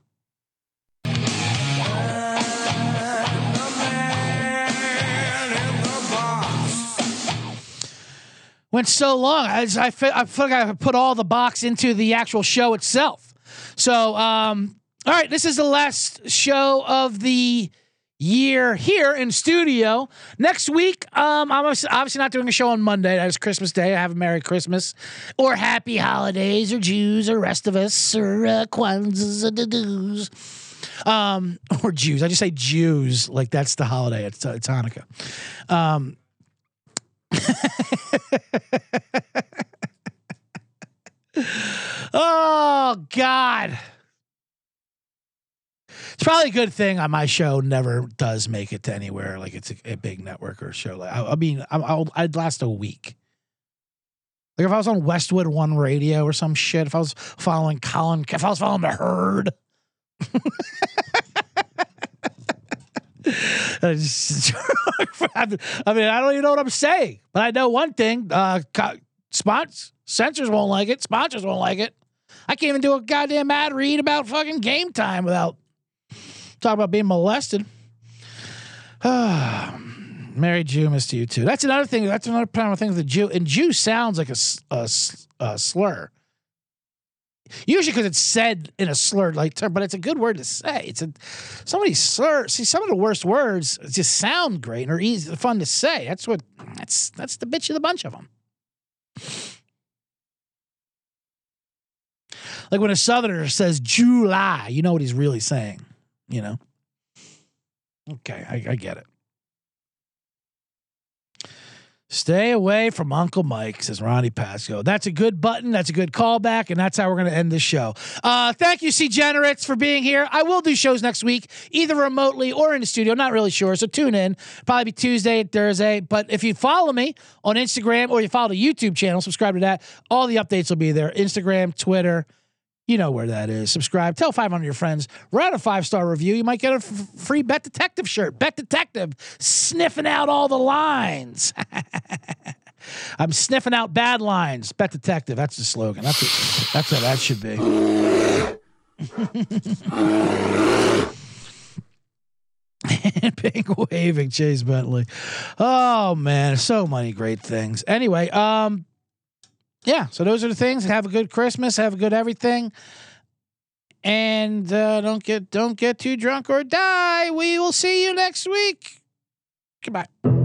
Went so long. I just, I, feel, I feel like I put all the box into the actual show itself. So, um, all right, this is the last show of the year here in studio. Next week, um, I'm obviously not doing a show on Monday. That is Christmas Day. I have a Merry Christmas or Happy Holidays or Jews or rest of us or uh, Kwanzaa. um, or Jews. I just say Jews. Like that's the holiday. It's, it's Hanukkah. Um, oh God. It's probably a good thing on my show never does make it to anywhere. Like it's a, a big network or show. Like I, I mean, I, I'll, I'd last a week. Like if I was on Westwood One Radio or some shit, if I was following Colin, if I was following the herd, I, just, I mean, I don't even know what I'm saying, but I know one thing: uh, spots, censors won't like it. Sponsors won't like it. I can't even do a goddamn ad read about fucking Game Time without talking about being molested. Mary Jew, miss to you too. That's another thing. That's another problem with things. The Jew and Jew sounds like a, a, a slur. Usually because it's said in a slurred like term, but it's a good word to say. It's a somebody slur. See, some of the worst words just sound great and are easy, fun to say. That's what. That's that's the bitch of the bunch of them. Like when a Southerner says July, you know what he's really saying. You know. Okay, I, I get it. Stay away from Uncle Mike, says Ronnie Pasco. That's a good button. That's a good callback. And that's how we're going to end this show. Uh, thank you, C-Generates, for being here. I will do shows next week, either remotely or in the studio. Not really sure. So tune in. Probably be Tuesday and Thursday. But if you follow me on Instagram or you follow the YouTube channel, subscribe to that. All the updates will be there. Instagram, Twitter. You know where that is. Subscribe. Tell five hundred of your friends. Write a five-star review. You might get a f- free Bet Detective shirt. Bet Detective. Sniffing out all the lines. I'm sniffing out bad lines. Bet Detective. That's the slogan. That's what, that's how that should be. Pink waving, Chase Bentley. Oh, man. So many great things. Anyway, um... yeah, so those are the things. Have a good Christmas. Have a good everything, and uh, don't get don't get too drunk or die. We will see you next week. Goodbye.